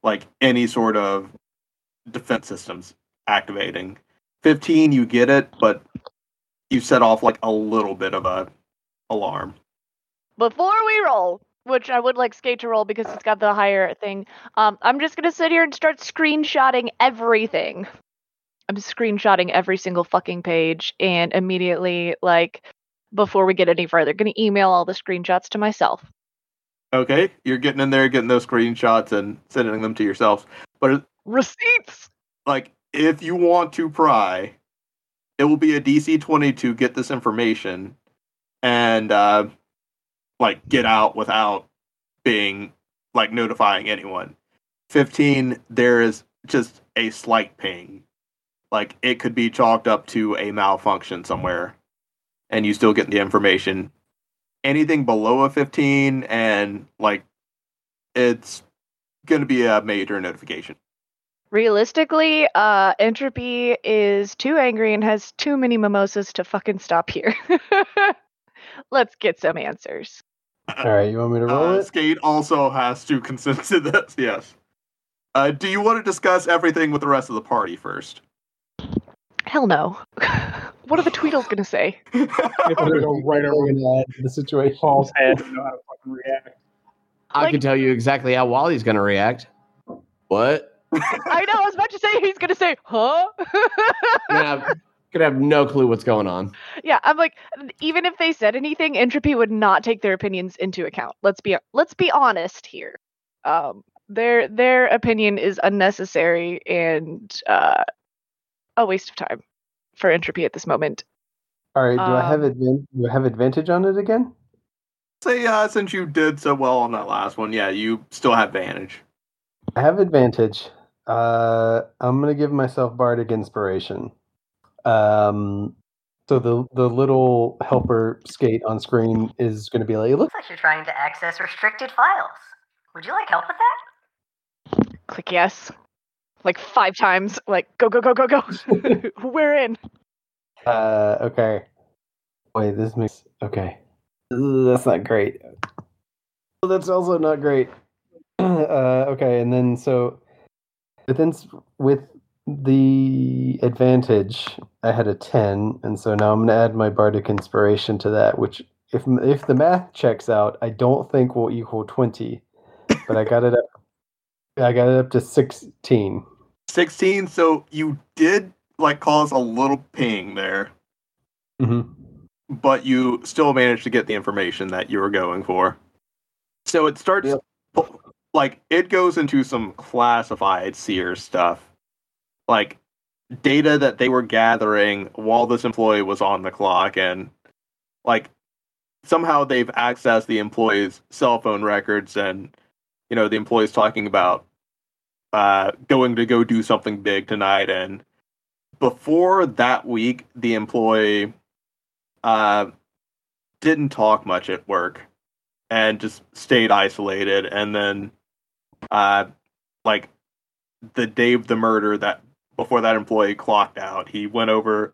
like, any sort of defense systems activating. fifteen, you get it, but you set off, like, a little bit of a alarm. Before we roll, which I would like Skate to roll because it's got the higher thing, um, I'm just going to sit here and start screenshotting everything. I'm screenshotting every single fucking page and immediately, like... Before we get any further, going to email all the screenshots to myself. Okay, you're getting in there, getting those screenshots, and sending them to yourself. But receipts. Like, if you want to pry, it will be a D C twenty to get this information, and uh, like get out without being like notifying anyone. Fifteen. There is just a slight ping. Like, it could be chalked up to a malfunction somewhere. And you still get the information. Anything below a fifteen, and, like, it's going to be a major notification. Realistically, uh, Entropy is too angry and has too many mimosas to fucking stop here. Let's get some answers. All right, you want me to roll uh, it? Skate also has to consent to this, yes. Uh, do you want to discuss everything with the rest of the party first? Hell no. What are the Tweedles going to say? They're going to right around the situation. Paul's head doesn't know how to fucking react. I like, can tell you exactly how Wally's going to react. What? I know, I was about to say, he's going to say, huh? Yeah, could have no clue what's going on. Yeah, I'm like, even if they said anything, Entropy would not take their opinions into account. Let's be let's be honest here. Um, their, their opinion is unnecessary and uh, a waste of time. For Entropy at this moment. All right, do um, I have advan- do I have advantage on it again? Say, uh, since you did so well on that last one, yeah, you still have advantage. I have advantage. Uh, I'm gonna give myself bardic inspiration. Um, so the the little helper Skate on screen is gonna be like, it looks like you're trying to access restricted files. Would you like help with that? Click yes. Like five times, like, go, go, go, go, go. We're in. Uh, okay. Wait, this makes... Okay. That's not great. That's also not great. Uh, okay, and then so... But then with the advantage, I had a ten, and so now I'm going to add my bardic inspiration to that, which, if if the math checks out, I don't think will equal twenty. But I got it up. I got it up to sixteen. sixteen, so you did, like, cause a little ping there. Mm-hmm. But you still managed to get the information that you were going for. So it starts, yep. Like, it goes into some classified Sears stuff. Like, data that they were gathering while this employee was on the clock, and, like, somehow they've accessed the employee's cell phone records, and, you know, the employee's talking about uh, going to go do something big tonight. And before that week, the employee uh, didn't talk much at work and just stayed isolated. And then, uh, like, the day of the murder, that before that employee clocked out, he went over,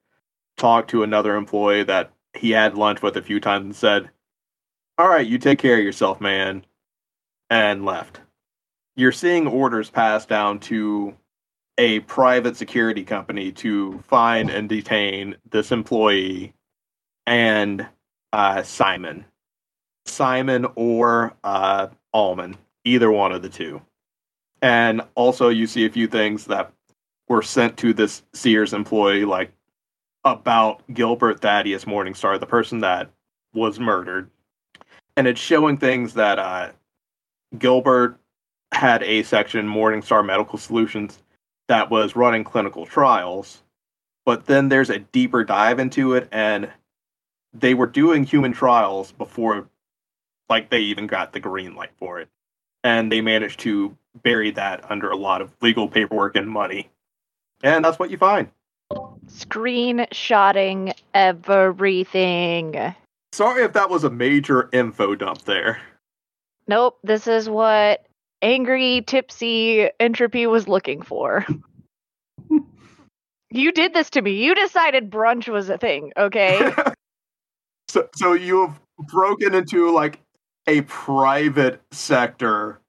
talked to another employee that he had lunch with a few times and said, "All right, you take care of yourself, man." And left. You're seeing orders passed down to a private security company to find and detain this employee and uh, Simon. Simon or uh, Almond, either one of the two. And also you see a few things that were sent to this Sears employee, like about Gilbert Thaddeus Morningstar, the person that was murdered. And it's showing things that uh, Gilbert had a section, Morningstar Medical Solutions, that was running clinical trials. But then there's a deeper dive into it, and they were doing human trials before, like, they even got the green light for it. And they managed to bury that under a lot of legal paperwork and money. And that's what you find. Screenshotting everything. Sorry if that was a major info dump there. Nope, this is what angry, tipsy entropy was looking for. You did this to me. You decided brunch was a thing, okay? so, so you have broken into, like, a private sector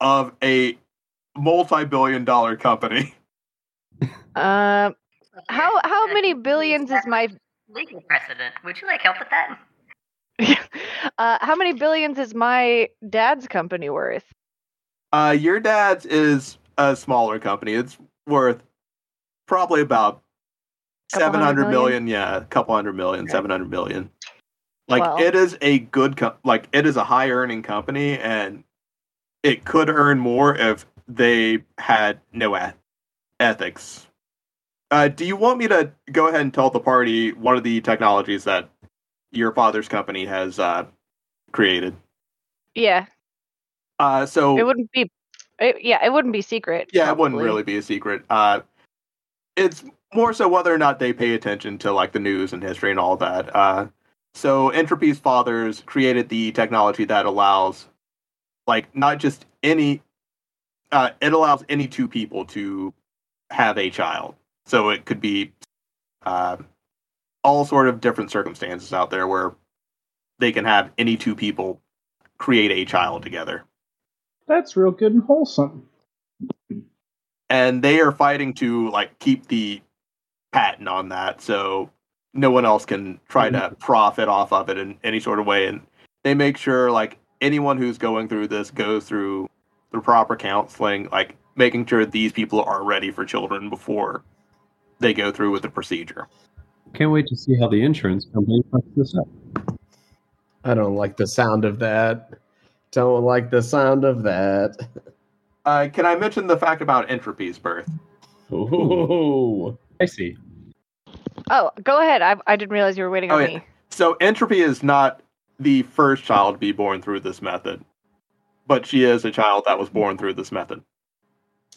of a multi-billion dollar company. Uh, how how many billions is my... legal precedent. Would you like help with that? uh, how many billions is my dad's company worth? Uh, your dad's is a smaller company. It's worth probably about seven hundred million. Yeah, a couple hundred million, okay. seven hundred million. Like well, it is a good, co- like it is a high earning company, and it could earn more if they had no eth- ethics. Uh, do you want me to go ahead and tell the party one of the technologies that your father's company has uh, created? Yeah. Uh, so it wouldn't be. It, yeah, it wouldn't be secret. Yeah, probably. It wouldn't really be a secret. Uh, it's more so whether or not they pay attention to like the news and history and all that. Uh, so Entropy's fathers created the technology that allows, like, not just any. Uh, it allows any two people to have a child. So it could be uh, all sort of different circumstances out there where they can have any two people create a child together. That's real good and wholesome. And they are fighting to like keep the patent on that, so no one else can try mm-hmm. to profit off of it in any sort of way. And they make sure like anyone who's going through this goes through the proper counseling, like making sure these people are ready for children before they go through with the procedure. Can't wait to see how the insurance company fucks this up. I don't like the sound of that. Don't like the sound of that. Uh, can I mention the fact about Entropy's birth? Oh, I see. Oh, go ahead. I, I didn't realize you were waiting oh, on yeah. me. So Entropy is not the first child to be born through this method, but she is a child that was born through this method.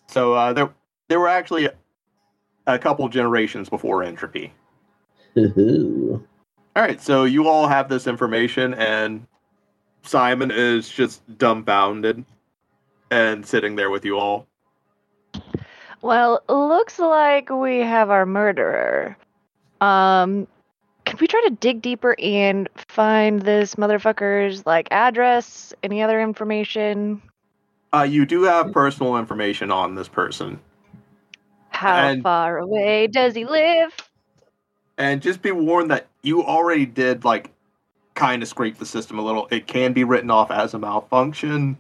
So uh, there, there were actually a couple generations before Entropy. All right, so you all have this information, and Simon is just dumbfounded and sitting there with you all. Well, looks like we have our murderer. Um, can we try to dig deeper and find this motherfucker's like address, any other information? Uh, you do have personal information on this person. How and, far away does he live? And just be warned that you already did, like, kind of scrape the system a little. It can be written off as a malfunction.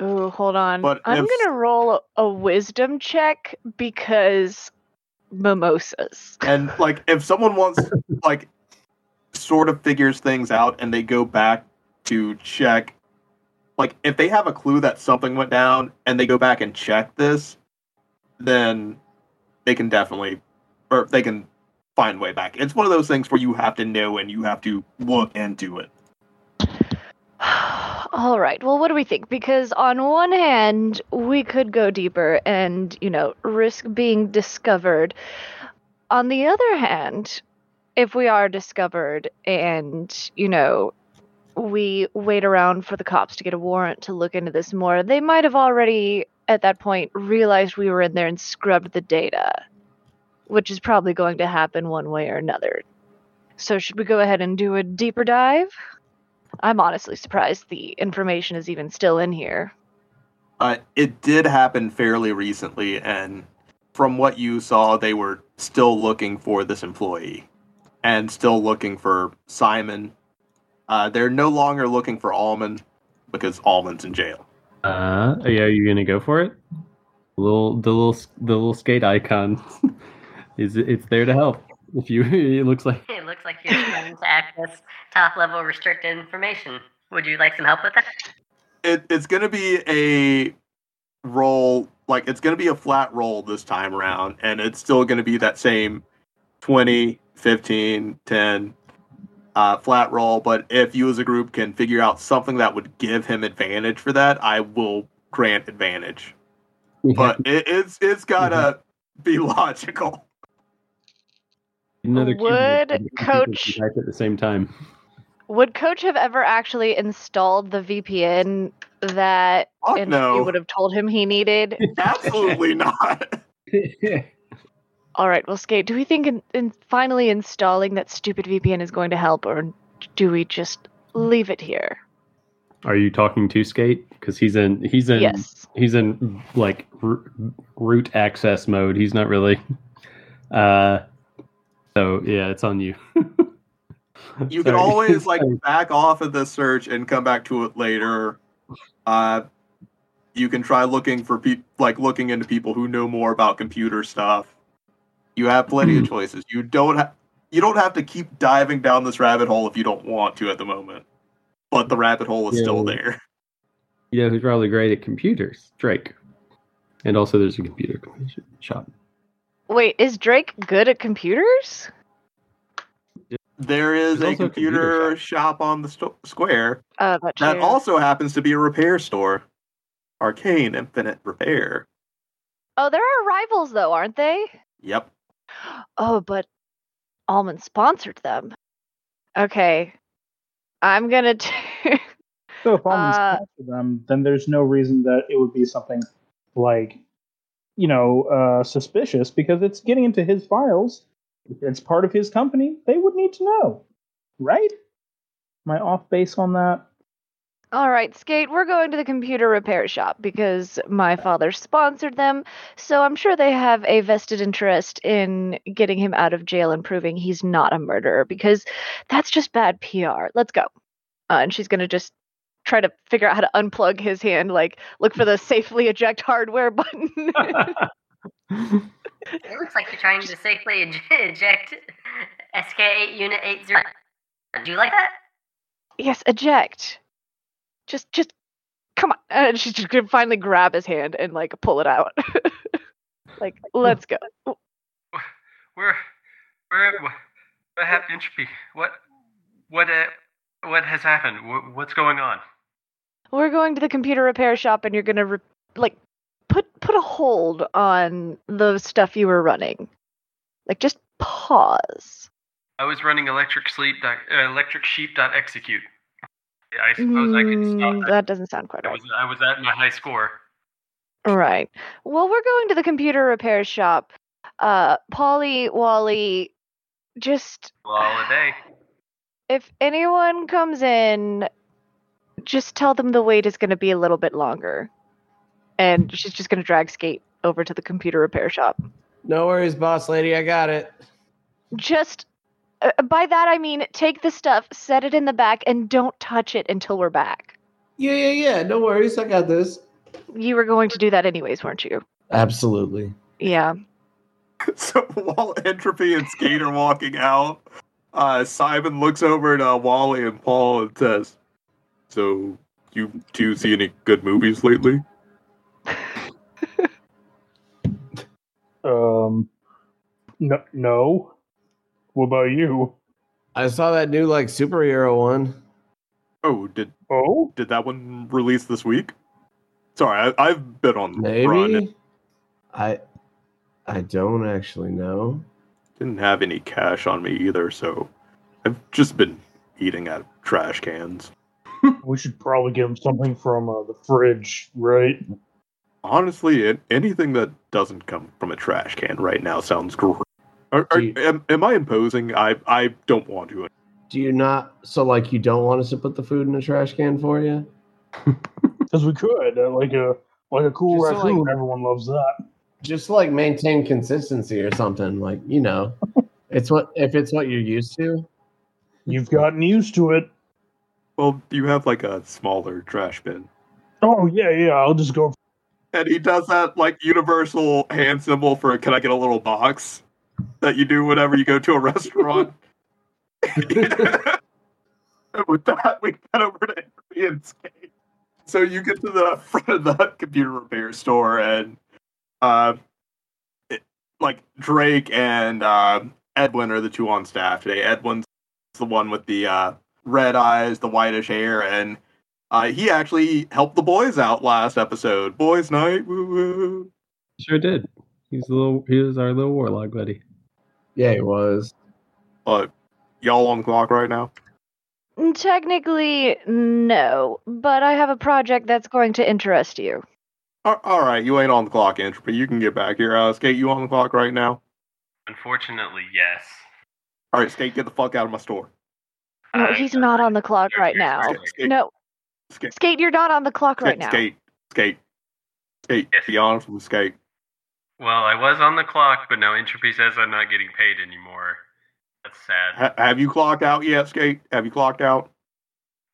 Ooh, hold on. But I'm going to roll a wisdom check because mimosas. And, like, if someone wants, like, sort of figures things out and they go back to check, like, if they have a clue that something went down and they go back and check this, then they can definitely, or they can find a way back. It's one of those things where you have to know and you have to look into it. All right. Well, what do we think? Because on one hand, we could go deeper and, you know, risk being discovered. On the other hand, if we are discovered and, you know, we wait around for the cops to get a warrant to look into this more, they might have already at that point realized we were in there and scrubbed the data, which is probably going to happen one way or another. So should we go ahead and do a deeper dive? I'm honestly surprised the information is even still in here. Uh, it did happen fairly recently, and from what you saw, they were still looking for this employee and still looking for Simon. Uh, they're no longer looking for Almond because Almond's in jail. Uh, yeah, are you gonna go for it? Little the little the little skate icon is it's there to help. If you, it looks like it looks like you're trying to access top level restricted information. Would you like some help with that? It, it's gonna be a roll, like it's gonna be a flat roll this time around, and it's still gonna be that same twenty, fifteen, ten. Uh, flat roll, but if you as a group can figure out something that would give him advantage for that, I will grant advantage. Yeah. But it, it's it's gotta yeah. be logical. Another would Coach at the same time? Would Coach have ever actually installed the V P N that oh, and no. he would have told him he needed? Absolutely not. All right, well, Skate, do we think in, in finally installing that stupid V P N is going to help, or do we just leave it here? Are you talking to Skate? Because he's in, he's in, yes. he's in like r- root access mode. He's not really. Uh, so yeah, it's on you. You can always like back off of the search and come back to it later. Uh, you can try looking for people, like looking into people who know more about computer stuff. You have plenty of choices. You don't ha- you don't have to keep diving down this rabbit hole if you don't want to at the moment. But the rabbit hole is yeah. still there. You know who's probably great at computers? Drake. And also there's a computer shop. Wait, is Drake good at computers? There is a computer, a computer shop on the sto- square uh, that, that also happens to be a repair store. Arcane Infinite Repair. Oh, there are rivals though, aren't they? Yep. Oh, but Almond sponsored them. Okay. I'm going to... T- so if Almond uh, sponsored them, then there's no reason that it would be something like, you know, uh, suspicious, because it's getting into his files. It's part of his company. They would need to know. Right? Am I off base on that? All right, Skate, we're going to the computer repair shop because my father sponsored them, so I'm sure they have a vested interest in getting him out of jail and proving he's not a murderer, because that's just bad P R. Let's go. Uh, and she's going to just try to figure out how to unplug his hand, like look for the safely eject hardware button. It looks like you're trying to safely ej- eject S K eight Unit eighty. Do you like that? Yes, eject. Just, just, come on. And she's just going to finally grab his hand and, like, pull it out. Like, let's go. Where, where, what happened? What, what, uh, what has happened? What's going on? We're going to the computer repair shop, and you're going to, re- like, put, put a hold on the stuff you were running. Like, just pause. I was running electric sleep, dot, uh, electric sheep dot execute. I suppose I could stop that. That doesn't sound quite right. I was, I was at my high score. Right. Well, we're going to the computer repair shop. Uh, Polly, Wally, just... Holiday. If anyone comes in, just tell them the wait is going to be a little bit longer. And she's just going to drag Skate over to the computer repair shop. No worries, boss lady. I got it. Just... By that, I mean, take the stuff, set it in the back, and don't touch it until we're back. Yeah, yeah, yeah. No worries. I got this. You were going to do that anyways, weren't you? Absolutely. Yeah. So while Entropy and Skate are walking out, uh, Simon looks over at uh, Wally and Paul and says, so you two see any good movies lately? um, no, no. What about you? I saw that new, like, superhero one. Oh, did oh did that one release this week? Sorry, I, I've been on Maybe? the run. I, I don't actually know. Didn't have any cash on me either, so I've just been eating out of trash cans. We should probably give him something from uh, the fridge, right? Honestly, it, anything that doesn't come from a trash can right now sounds great. Are, are, you, am, am I imposing? I I don't want to. Do you not? So, like, you don't want us to put the food in a trash can for you? Because we could. Uh, like, a, like a cool just raccoon. So like, everyone loves that. Just, like, maintain consistency or something. Like, you know. it's what If it's what you're used to. You've gotten used to it. Well, you have, like, a smaller trash bin. Oh, yeah, yeah, I'll just go. And he does that, like, universal hand symbol for, can I get a little box? That you do whenever you go to a restaurant. And with that, we head over to Airbnb's cave. So you get to the front of the computer repair store, and, uh, it, like, Drake and uh, Edwin are the two on staff today. Edwin's the one with the uh, red eyes, the whitish hair, and uh, he actually helped the boys out last episode. Boys' night, woo-woo. Sure did. He's a little, he was our little warlock buddy. Yeah, he was. Uh, y'all on clock right now? Technically, no. But I have a project that's going to interest you. All, all right, you ain't on the clock, Entropy. You can get back here. Uh, Skate, you on the clock right now? Unfortunately, yes. All right, Skate, get the fuck out of my store. No, I, he's uh, not on the clock no, right now. Skate, Skate, no. Skate. Skate, you're not on the clock Skate, right now. Skate, Skate, Skate. Yes. Be honest with Skate. Well, I was on the clock, but now Entropy says I'm not getting paid anymore. That's sad. Ha- have you clocked out yet, Skate? Have you clocked out?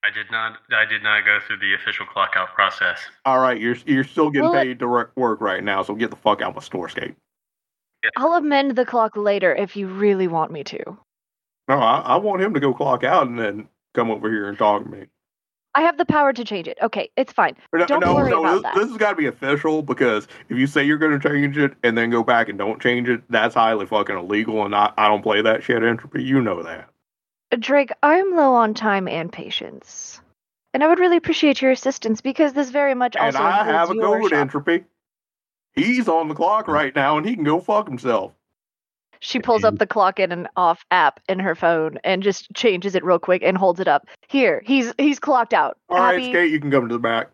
I did not. I did not go through the official clock out process. All right, you're you're still getting well, paid to re- work right now, so get the fuck out of my store, Skate. Yeah. I'll amend the clock later if you really want me to. No, I, I want him to go clock out and then come over here and talk to me. I have the power to change it. Okay, it's fine. No, don't no, worry no, about this, that. This has got to be official, because if you say you're going to change it and then go back and don't change it, that's highly fucking illegal, and I, I don't play that shit, Entropy. You know that. Drake, I'm low on time and patience. And I would really appreciate your assistance, because this very much and also includes your shop. And I have a go with Entropy. He's on the clock right now, and he can go fuck himself. She pulls up the clock in and off app in her phone and just changes it real quick and holds it up. Here, he's he's clocked out. All Happy. right, Skate, you can come to the back.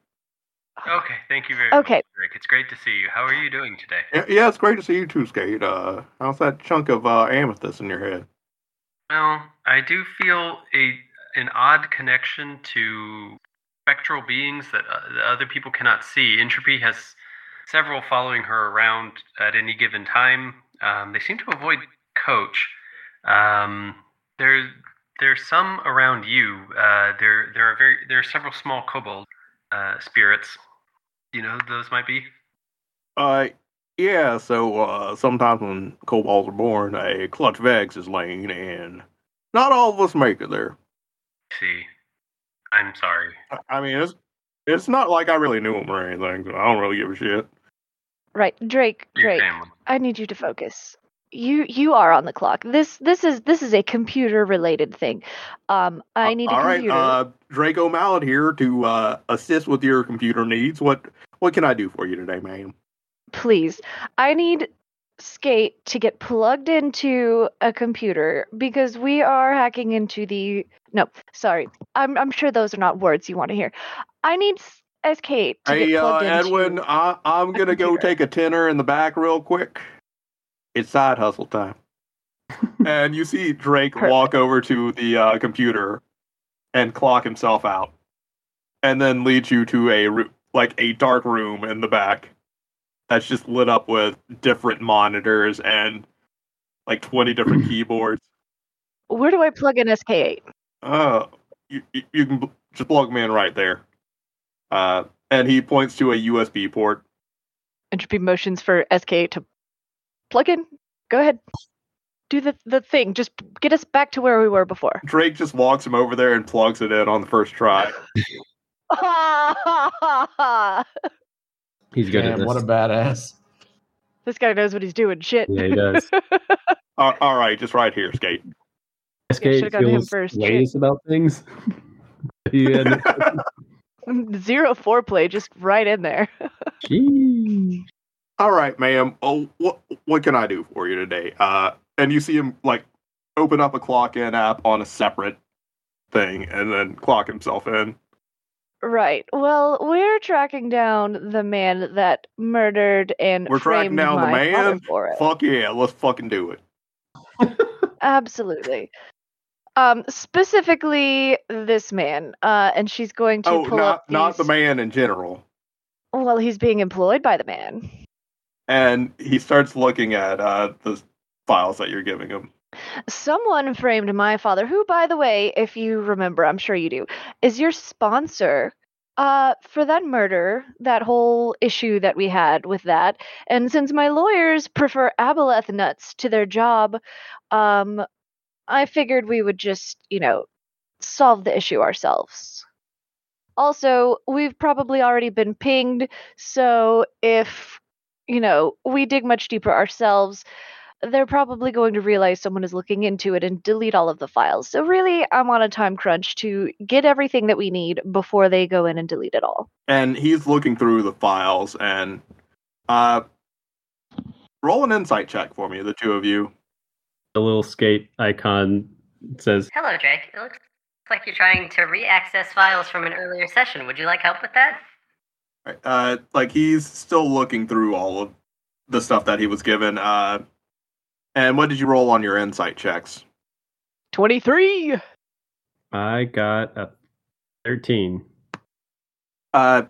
Okay, thank you very okay. much, Drake. It's great to see you. How are you doing today? Yeah, yeah, it's great to see you too, Skate. Uh, how's that chunk of uh, amethyst in your head? Well, I do feel a an odd connection to spectral beings that, uh, that other people cannot see. Entropy has several following her around at any given time. Um, they seem to avoid Coach. Um, there, there's some around you. Uh, there, there are very, there are several small kobold uh, spirits. You know who those might be? Uh, yeah. So uh, sometimes when kobolds are born, a clutch vex is laid, and not all of us make it there. See, I'm sorry. I mean, it's it's not like I really knew him or anything. So I don't really give a shit. Right, Drake, Drake, I need you to focus. You you are on the clock. This this is this is a computer-related thing. Um, I need uh, a all computer. All right, uh, Drake O'Malley here to uh, assist with your computer needs. What what can I do for you today, ma'am? Please, I need Skate to get plugged into a computer, because we are hacking into the... No, sorry. I'm I'm sure those are not words you want to hear. I need... As Kate, hey, uh, Edwin, I, I'm going to go take a tenner in the back real quick. It's side hustle time. And you see Drake Perfect. walk over to the uh, computer and clock himself out. And then leads you to a like a dark room in the back that's just lit up with different monitors and like twenty different keyboards. Where do I plug in S K eight? Uh, you, you can just plug me in right there. Uh, and he points to a U S B port. Entropy motions for S K eight to plug in. Go ahead. Do the the thing. Just get us back to where we were before. Drake just walks him over there and plugs it in on the first try. He's good Damn, at this. What a badass. This guy knows what he's doing. Shit. Yeah, he does. uh, all right, just right here, Skate. S K eight feels ways about things. He had... Zero foreplay, just right in there. All right, ma'am. Oh, what what can I do for you today? Uh, and you see him like open up a clock in app on a separate thing, and then clock himself in. Right. Well, we're tracking down the man that murdered and we're framed tracking down my the man. For it. Fuck yeah, let's fucking do it. Absolutely. Um, specifically this man, uh, and she's going to oh, pull not, up these... not the man in general. Well, he's being employed by the man. And he starts looking at uh, the files that you're giving him. Someone framed my father, who, by the way, if you remember, I'm sure you do, is your sponsor Uh, for that murder, that whole issue that we had with that, and since my lawyers prefer Aboleth nuts to their job, um, I figured we would just, you know, solve the issue ourselves. Also, we've probably already been pinged, so if, you know, we dig much deeper ourselves, they're probably going to realize someone is looking into it and delete all of the files. So really, I'm on a time crunch to get everything that we need before they go in and delete it all. And he's looking through the files, and uh, roll an insight check for me, the two of you. The little skate icon says, "Hello, Drake. It looks like you're trying to re-access files from an earlier session. Would you like help with that?" Uh, like, he's still looking through all of the stuff that he was given. Uh, and what did you roll on your insight checks? twenty-three! I got a thirteen. Uh,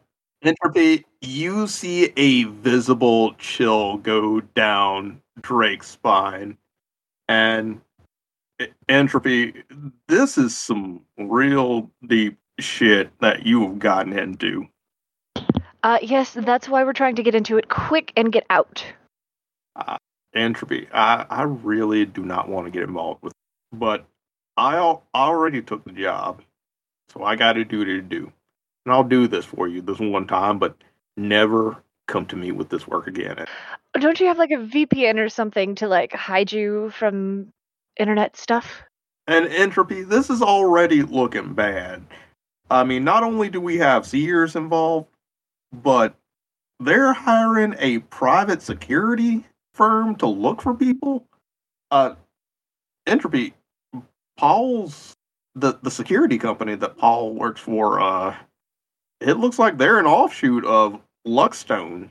Entropy, you see a visible chill go down Drake's spine. And Entropy, this is some real deep shit that you've gotten into. Uh, yes, that's why we're trying to get into it quick and get out. Uh, entropy. I, I really do not want to get involved with it, but I al- already took the job, so I got to do what I do. And I'll do this for you this one time, but never come to me with this work again. Don't you have like a V P N or something to like hide you from internet stuff? And Entropy, this is already looking bad. I mean, not only do we have Sears involved, but they're hiring a private security firm to look for people. Uh, Entropy, Paul's, the, the security company that Paul works for, uh, it looks like they're an offshoot of Luxstone.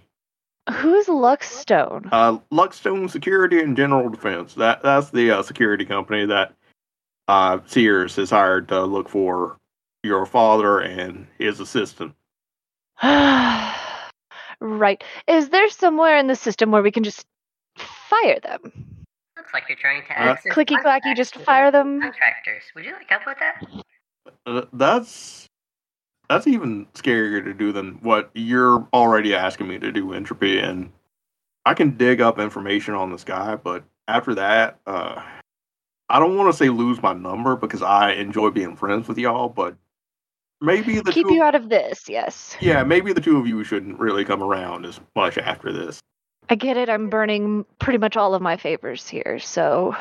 Who's Luxstone? Uh, Luxstone Security and General Defense. That That's the uh, security company that uh, Sears has hired to look for your father and his assistant. Right. Is there somewhere in the system where we can just fire them? Looks like you're trying to uh, clicky clacky, just fire them. Contractors, would you like help with that? Uh, that's that's even scarier to do than what you're already asking me to do, Entropy. And I can dig up information on this guy, but after that, uh, I don't want to say lose my number because I enjoy being friends with y'all, but. Maybe the Keep two, you out of this, yes. Yeah, maybe the two of you shouldn't really come around as much after this. I get it. I'm burning pretty much all of my favors here, so...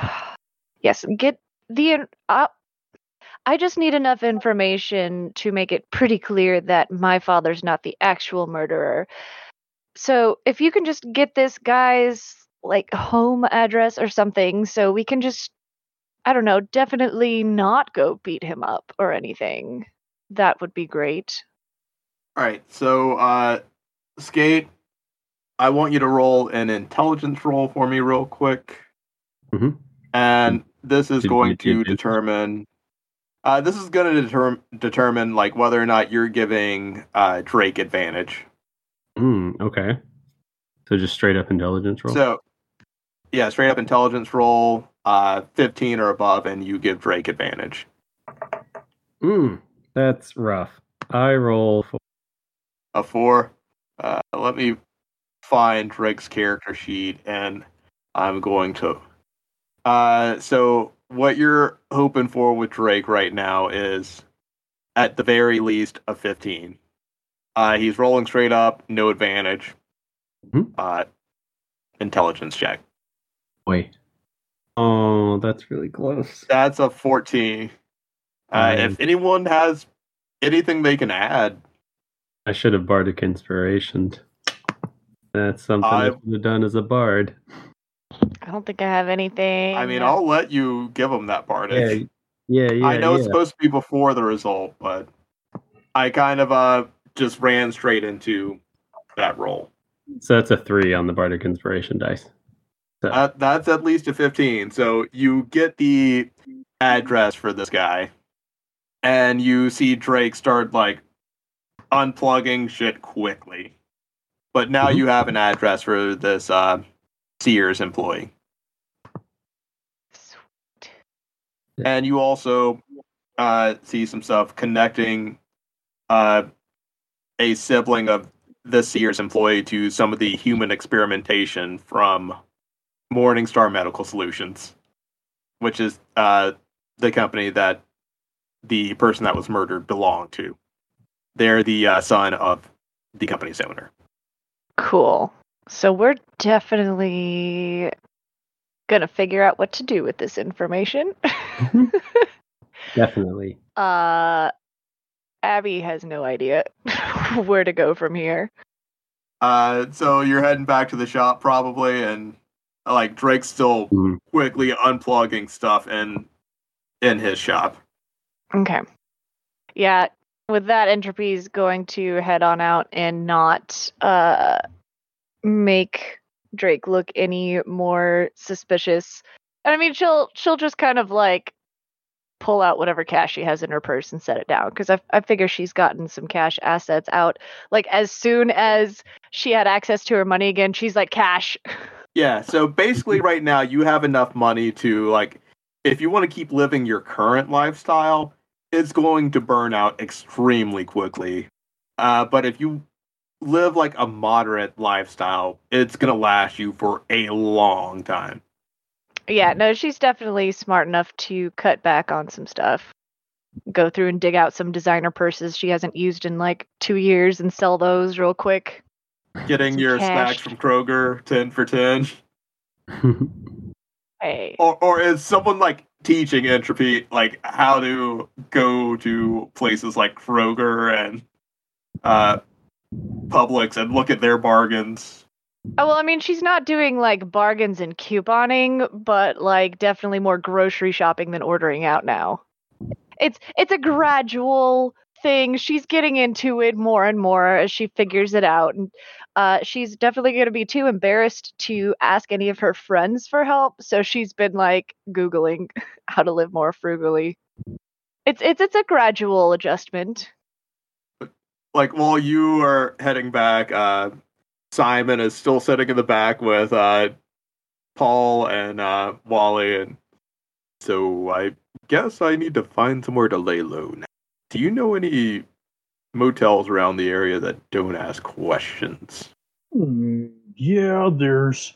Yes, get the... Uh, I just need enough information to make it pretty clear that my father's not the actual murderer. So if you can just get this guy's, like, home address or something, so we can just, I don't know, definitely not go beat him up or anything. That would be great. All right, so, uh, Skate, I want you to roll an intelligence roll for me real quick. Mm-hmm. And this is going to determine... Uh, this is going to deter- determine, like, whether or not you're giving uh, Drake advantage. Mm, okay. So just straight-up intelligence roll? So, yeah, straight-up intelligence roll, uh, fifteen or above, and you give Drake advantage. Mm. That's rough. I roll four. A four. Uh, let me find Drake's character sheet, and I'm going to. Uh, so what you're hoping for with Drake right now is, at the very least, a fifteen. Uh, he's rolling straight up, no advantage. Mm-hmm. Uh, intelligence check. Wait. Oh, that's really close. That's a fourteen. Uh, if anyone has anything they can add. I should have bardic inspiration. That's something I, I should have done as a bard. I don't think I have anything. I mean, I'll let you give them that bardic. Yeah, yeah, yeah. I know yeah. It's supposed to be before the result, but I kind of uh just ran straight into that roll. So that's a three on the bardic inspiration dice. So. Uh, that's at least a fifteen, so you get the address for this guy. And you see Drake start, like, unplugging shit quickly. But now you have an address for this uh, Sears employee. Sweet. And you also uh, see some stuff connecting uh, a sibling of the Sears employee to some of the human experimentation from Morningstar Medical Solutions, which is uh, the company that the person that was murdered belonged to. They're the uh, son of the company's owner. Cool. So we're definitely gonna figure out what to do with this information. Definitely. Uh, Abby has no idea where to go from here. Uh, so you're heading back to the shop probably, and like Drake's still mm-hmm. quickly unplugging stuff in in his shop. Okay. Yeah. With that, Entropy's going to head on out and not uh, make Drake look any more suspicious. And I mean, she'll she'll just kind of like pull out whatever cash she has in her purse and set it down, because I I figure she's gotten some cash assets out. Like as soon as she had access to her money again, she's like, cash. Yeah. So basically, right now you have enough money to like, if you want to keep living your current lifestyle. It's going to burn out extremely quickly. Uh, but if you live like a moderate lifestyle, it's going to last you for a long time. Yeah, no, she's definitely smart enough to cut back on some stuff. Go through and dig out some designer purses she hasn't used in like two years and sell those real quick. Getting some your cash. Snacks from Kroger, ten for ten. Hey. Or, or is someone like teaching Entropy like how to go to places like Kroger and uh, Publix and look at their bargains. Oh, well, I mean, she's not doing like bargains and couponing, but like definitely more grocery shopping than ordering out now. It's it's a gradual thing. She's getting into it more and more as she figures it out, and uh, she's definitely going to be too embarrassed to ask any of her friends for help. So she's been like Googling how to live more frugally. It's it's it's a gradual adjustment. Like while you are heading back, uh, Simon is still sitting in the back with uh, Paul and uh, Wally, and so I guess I need to find somewhere to lay low now. Do you know any motels around the area that don't ask questions? Yeah, there's...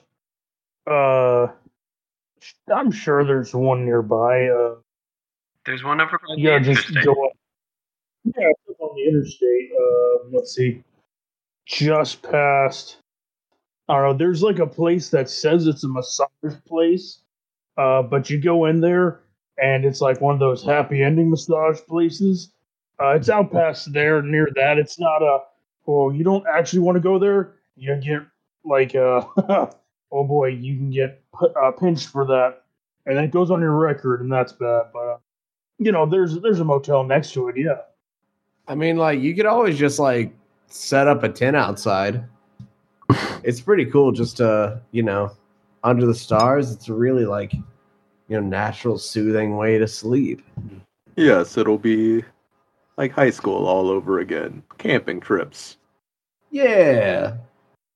Uh, I'm sure there's one nearby. Uh, there's one over on yeah, the interstate. Just go, yeah, on the interstate. Uh, let's see. Just past... I don't know, there's like a place that says it's a massage place, uh, but you go in there, and it's like one of those happy ending massage places. Uh, it's out past there, near that. It's not a, oh, you don't actually want to go there. You get, like, uh, oh boy, you can get uh, pinched for that. And that goes on your record, and that's bad. But, uh, you know, there's there's a motel next to it, yeah. I mean, like, you could always just, like, set up a tent outside. It's pretty cool just to, you know, under the stars. It's really, like, you know, natural, soothing way to sleep. Yes, it'll be... like high school all over again. Camping trips. Yeah.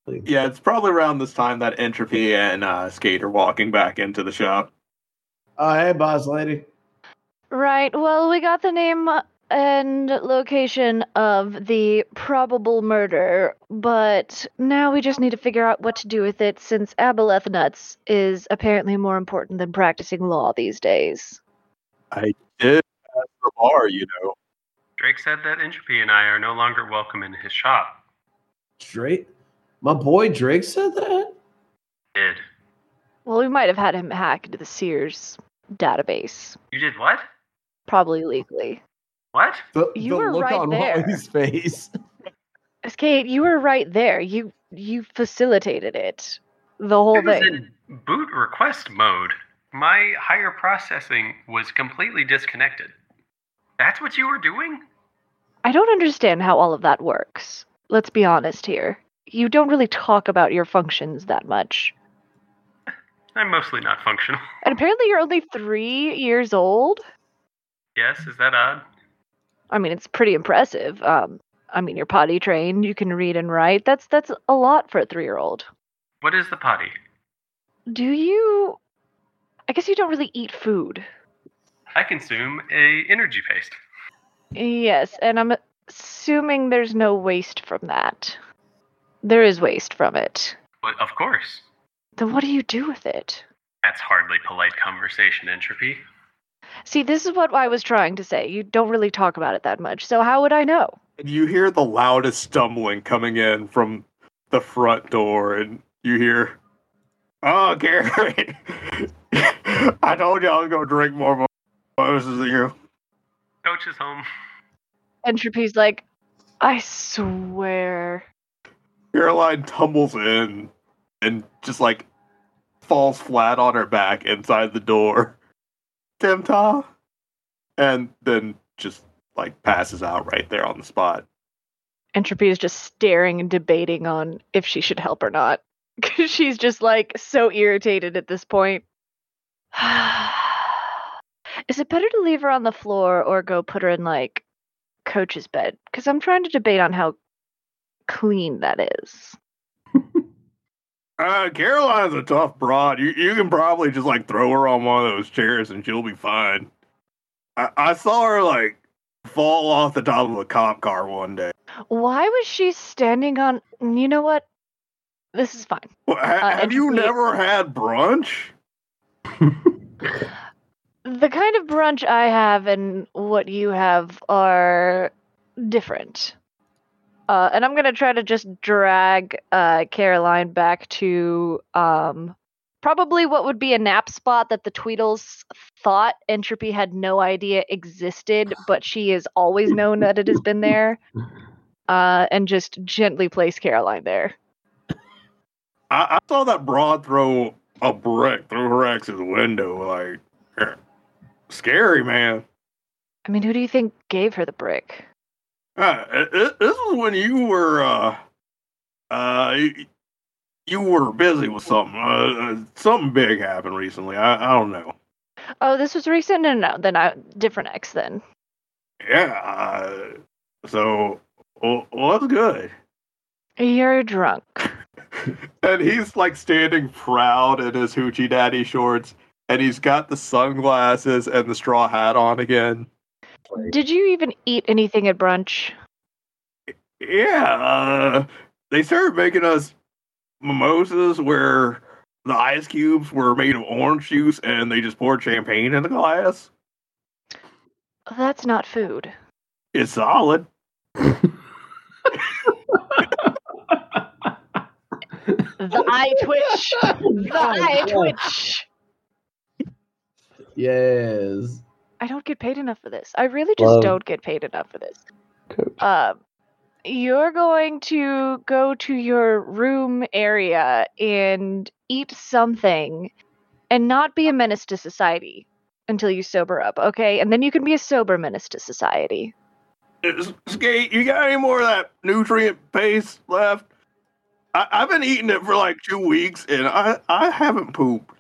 Yeah, it's probably around this time that Entropy and uh, Skate are walking back into the shop. Oh, hey, boss lady. Right, well, we got the name and location of the probable murder, but now we just need to figure out what to do with it, since Aboleth nuts is apparently more important than practicing law these days. I did at the bar, you know. Drake said that Entropy and I are no longer welcome in his shop. Drake? My boy Drake said that? He did. Well, we might have had him hack into the Sears database. You did what? Probably illegally. What? The, you the were look right on there. Wally's face. Skate, you were right there. You you facilitated it. The whole it was thing. In boot request mode. My higher processing was completely disconnected. That's what you were doing? I don't understand how all of that works. Let's be honest here. You don't really talk about your functions that much. I'm mostly not functional. And apparently you're only three years old? Yes, is that odd? I mean, it's pretty impressive. Um, I mean, you're potty trained, you can read and write. That's that's a lot for a three-year-old. What is the potty? Do you... I guess you don't really eat food. I consume a energy paste. Yes, and I'm assuming there's no waste from that. There is waste from it. But of course. Then what do you do with it? That's hardly polite conversation entropy. See, this is what I was trying to say. You don't really talk about it that much, so how would I know? And you hear the loudest stumbling coming in from the front door, and you hear, "Oh, Gary, I told you I was going to drink more mimosas than you. Coach is home." Entropy's like, "I swear." Caroline tumbles in and just, like, falls flat on her back inside the door. Tim Ta. And then just, like, passes out right there on the spot. Entropy is just staring and debating on if she should help or not. Because she's just, like, so irritated at this point. Is it better to leave her on the floor or go put her in, like, Coach's bed? Because I'm trying to debate on how clean that is. Uh, Caroline's a tough broad. You you can probably just, like, throw her on one of those chairs and she'll be fine. I, I saw her, like, fall off the top of a cop car one day. Why was she standing on... You know what? This is fine. Well, ha- uh, have you never had brunch? The kind of brunch I have and what you have are different. Uh, and I'm going to try to just drag uh, Caroline back to um, probably what would be a nap spot that the Tweedles thought Entropy had no idea existed, but she has always known that it has been there, uh, and just gently place Caroline there. I, I saw that broad throw a brick through her ex's window. Like, scary, man. I mean, who do you think gave her the brick? Uh, this is when you were, uh, uh, you, you were busy with something. Uh, something big happened recently. I, I don't know. Oh, this was recent? No, no, then I, different X then. Yeah, uh, so, well, well, that's good. You're drunk. And he's, like, standing proud in his Hoochie Daddy shorts, and he's got the sunglasses and the straw hat on again. Did you even eat anything at brunch? Yeah, uh, they started making us mimosas where the ice cubes were made of orange juice and they just poured champagne in the glass. That's not food. It's solid. The eye twitch! The eye twitch! Yes. I don't get paid enough for this. I really just Love. don't get paid enough for this. Um, you're going to go to your room area and eat something and not be a menace to society until you sober up, okay? And then you can be a sober menace to society. Skate, you got any more of that nutrient paste left? I- I've been eating it for like two weeks and I, I haven't pooped.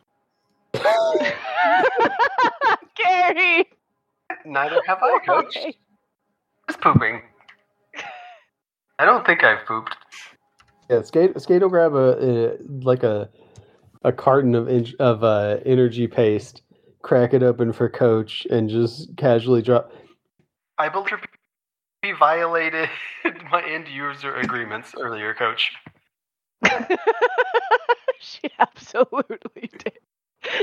Gary! Neither have I, Coach. It's pooping. I don't think I've pooped. Yeah, Skate, Skate will grab a, a like a a carton of of uh, energy paste, crack it open for Coach, and just casually drop. I believe we violated my end user agreements earlier, Coach. She absolutely did.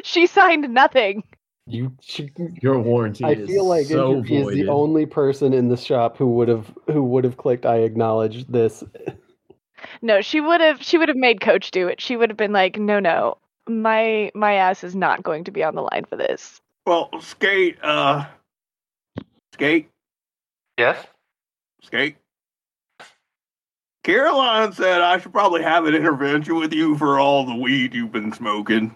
She signed nothing. You, she, your warranty. I is feel like so Entropy voided. Is the only person in the shop who would have who would have clicked. I acknowledge this. No, she would have. She would have made Coach do it. She would have been like, "No, no, my my ass is not going to be on the line for this." Well, Skate, uh, Skate, yes, Skate. Caroline said I should probably have an intervention with you for all the weed you've been smoking.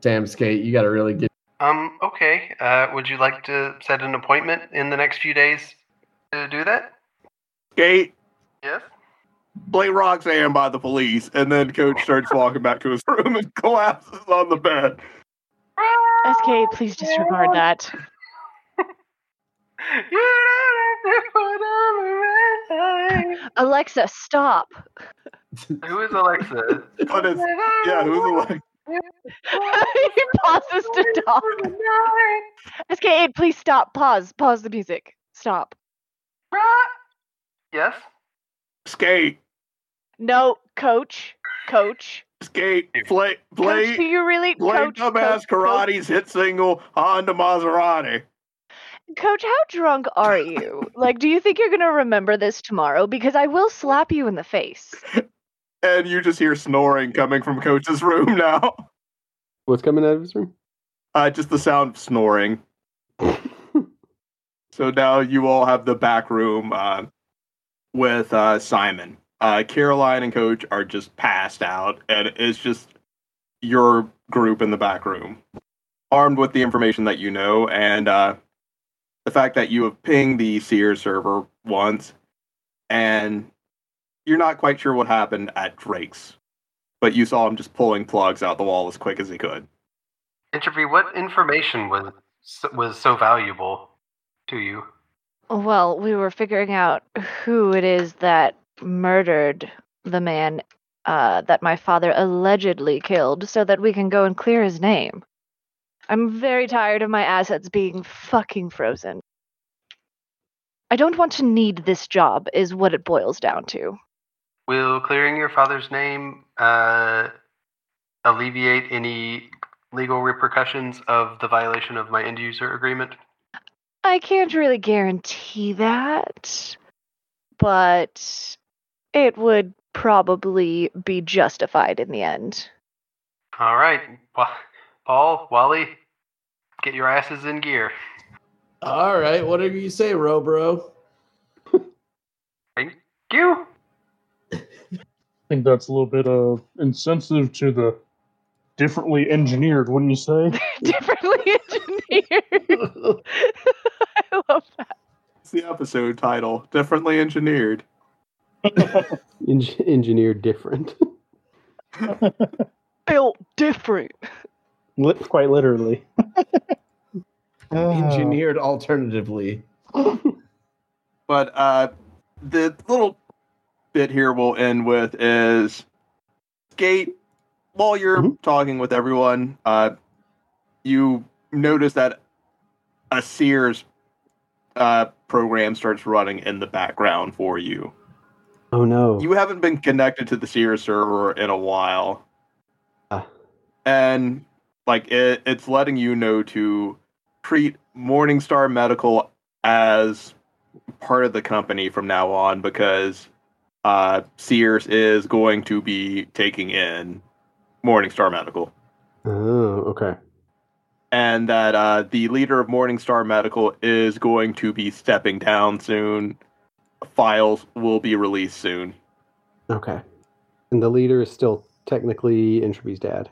Damn, Skate, you got to really get. Um, okay. Uh, would you like to set an appointment in the next few days to do that? Skate. Yes? Play Roxanne by the Police, and then Coach starts walking back to his room and collapses on the bed. S K, please disregard that. Alexa, stop. Who is Alexa? But it's, yeah, who's Alexa? He pauses to talk. S K eight, please stop. Pause. Pause the music. Stop. Yes? Skate. No, coach. Coach. Skate. Play. Play. Coach, do you really? Play coach, dumbass coach, karate's coach. Hit single on the Maserati. Coach, how drunk are you? Like, do you think you're going to remember this tomorrow? Because I will slap you in the face. And you just hear snoring coming from Coach's room now. What's coming out of his room? Uh, just the sound of snoring. So now you all have the back room uh, with uh, Simon. Uh, Caroline and Coach are just passed out, and it's just your group in the back room, armed with the information that you know, and uh, the fact that you have pinged the Sears server once, and you're not quite sure what happened at Drake's, but you saw him just pulling plugs out the wall as quick as he could. Interview, what information was was so valuable to you? Well, we were figuring out who it is that murdered the man uh, that my father allegedly killed so that we can go and clear his name. I'm very tired of my assets being fucking frozen. I don't want to need this job is what it boils down to. Will clearing your father's name uh, alleviate any legal repercussions of the violation of my end-user agreement? I can't really guarantee that, but it would probably be justified in the end. All right. Paul, Wally, get your asses in gear. All right. Whatever you say, Robro. Thank you. I think that's a little bit uh, insensitive to the differently engineered, wouldn't you say? Differently engineered. I love that. It's the episode title, Differently Engineered. Eng- engineered different. Built different. Li- quite literally. Oh. Engineered alternatively. But uh, the little bit here we'll end with is Skate, while you're mm-hmm. talking with everyone, uh, you notice that a Sears uh, program starts running in the background for you. Oh no. You haven't been connected to the Sears server in a while. Uh. And like it, it's letting you know to treat Morningstar Medical as part of the company from now on because uh, Sears is going to be taking in Morningstar Medical. Oh, okay. And that uh, the leader of Morningstar Medical is going to be stepping down soon. Files will be released soon. Okay. And the leader is still technically Entropy's dad.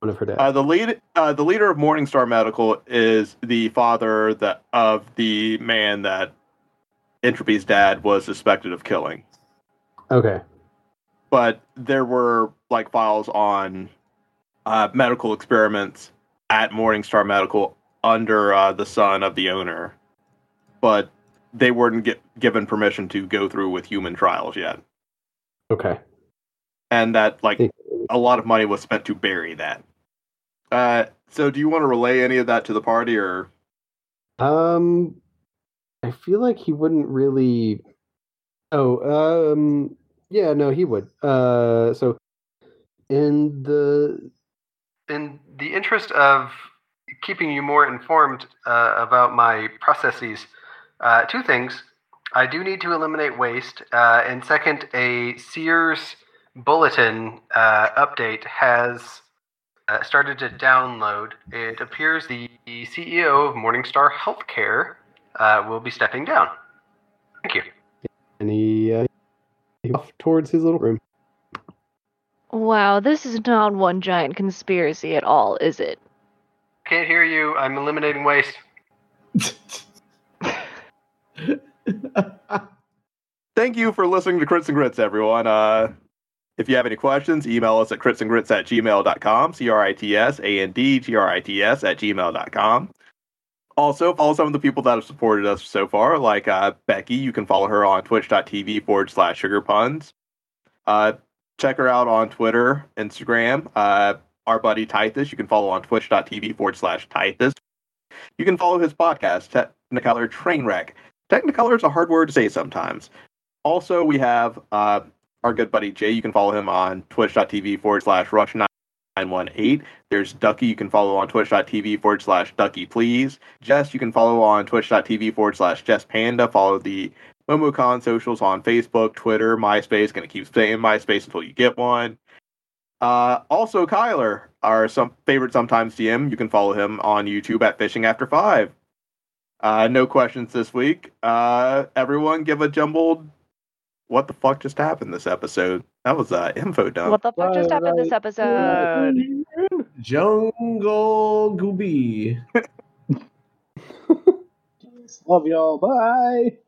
One of her dad. Uh, the lead, uh, the leader of Morningstar Medical is the father that of the man that Entropy's dad was suspected of killing. Okay. But there were like files on uh, medical experiments at Morningstar Medical under uh, the son of the owner, but they weren't get, given permission to go through with human trials yet. Okay. And that like a lot of money was spent to bury that. Uh, so do you want to relay any of that to the party or? Um, I feel like he wouldn't really. Oh, um, yeah, no, he would. Uh, so in the, in the interest of keeping you more informed uh, about my processes, Uh, two things. I do need to eliminate waste. Uh, and second, a Sears bulletin uh, update has uh, started to download. It appears the C E O of Morningstar Healthcare uh, will be stepping down. Thank you. And he, uh, he off towards his little room. Wow, this is not one giant conspiracy at all, is it? Can't hear you. I'm eliminating waste. Thank you for listening to Crits and Grits, everyone. Uh, if you have any questions, email us at critsandgrits at gmail dot com, C R I T S A N D G R I T S at gmail dot com. Also, follow some of the people that have supported us so far, like uh, Becky. You can follow her on twitch.tv forward slash sugarpuns. Uh, check her out on Twitter, Instagram. Uh, our buddy Titus, you can follow on twitch.tv forward slash Titus. You can follow his podcast, Technicolor Trainwreck. Technicolor is a hard word to say sometimes. Also, we have uh, our good buddy Jay. You can follow him on twitch.tv forward slash rush918. There's Ducky. You can follow on twitch.tv forward slash Ducky, please. Jess, you can follow on twitch.tv forward slash Jess Panda. Follow the MomoCon socials on Facebook, Twitter, MySpace. Going to keep staying in MySpace until you get one. Uh, also, Kyler, our some favorite sometimes D M. You can follow him on YouTube at Fishing After Five. Uh, no questions this week. Uh, everyone, give a jumbled. What the fuck just happened this episode? That was uh, info dump. What the fuck just happened this episode? Jungle Gooby. Love y'all. Bye.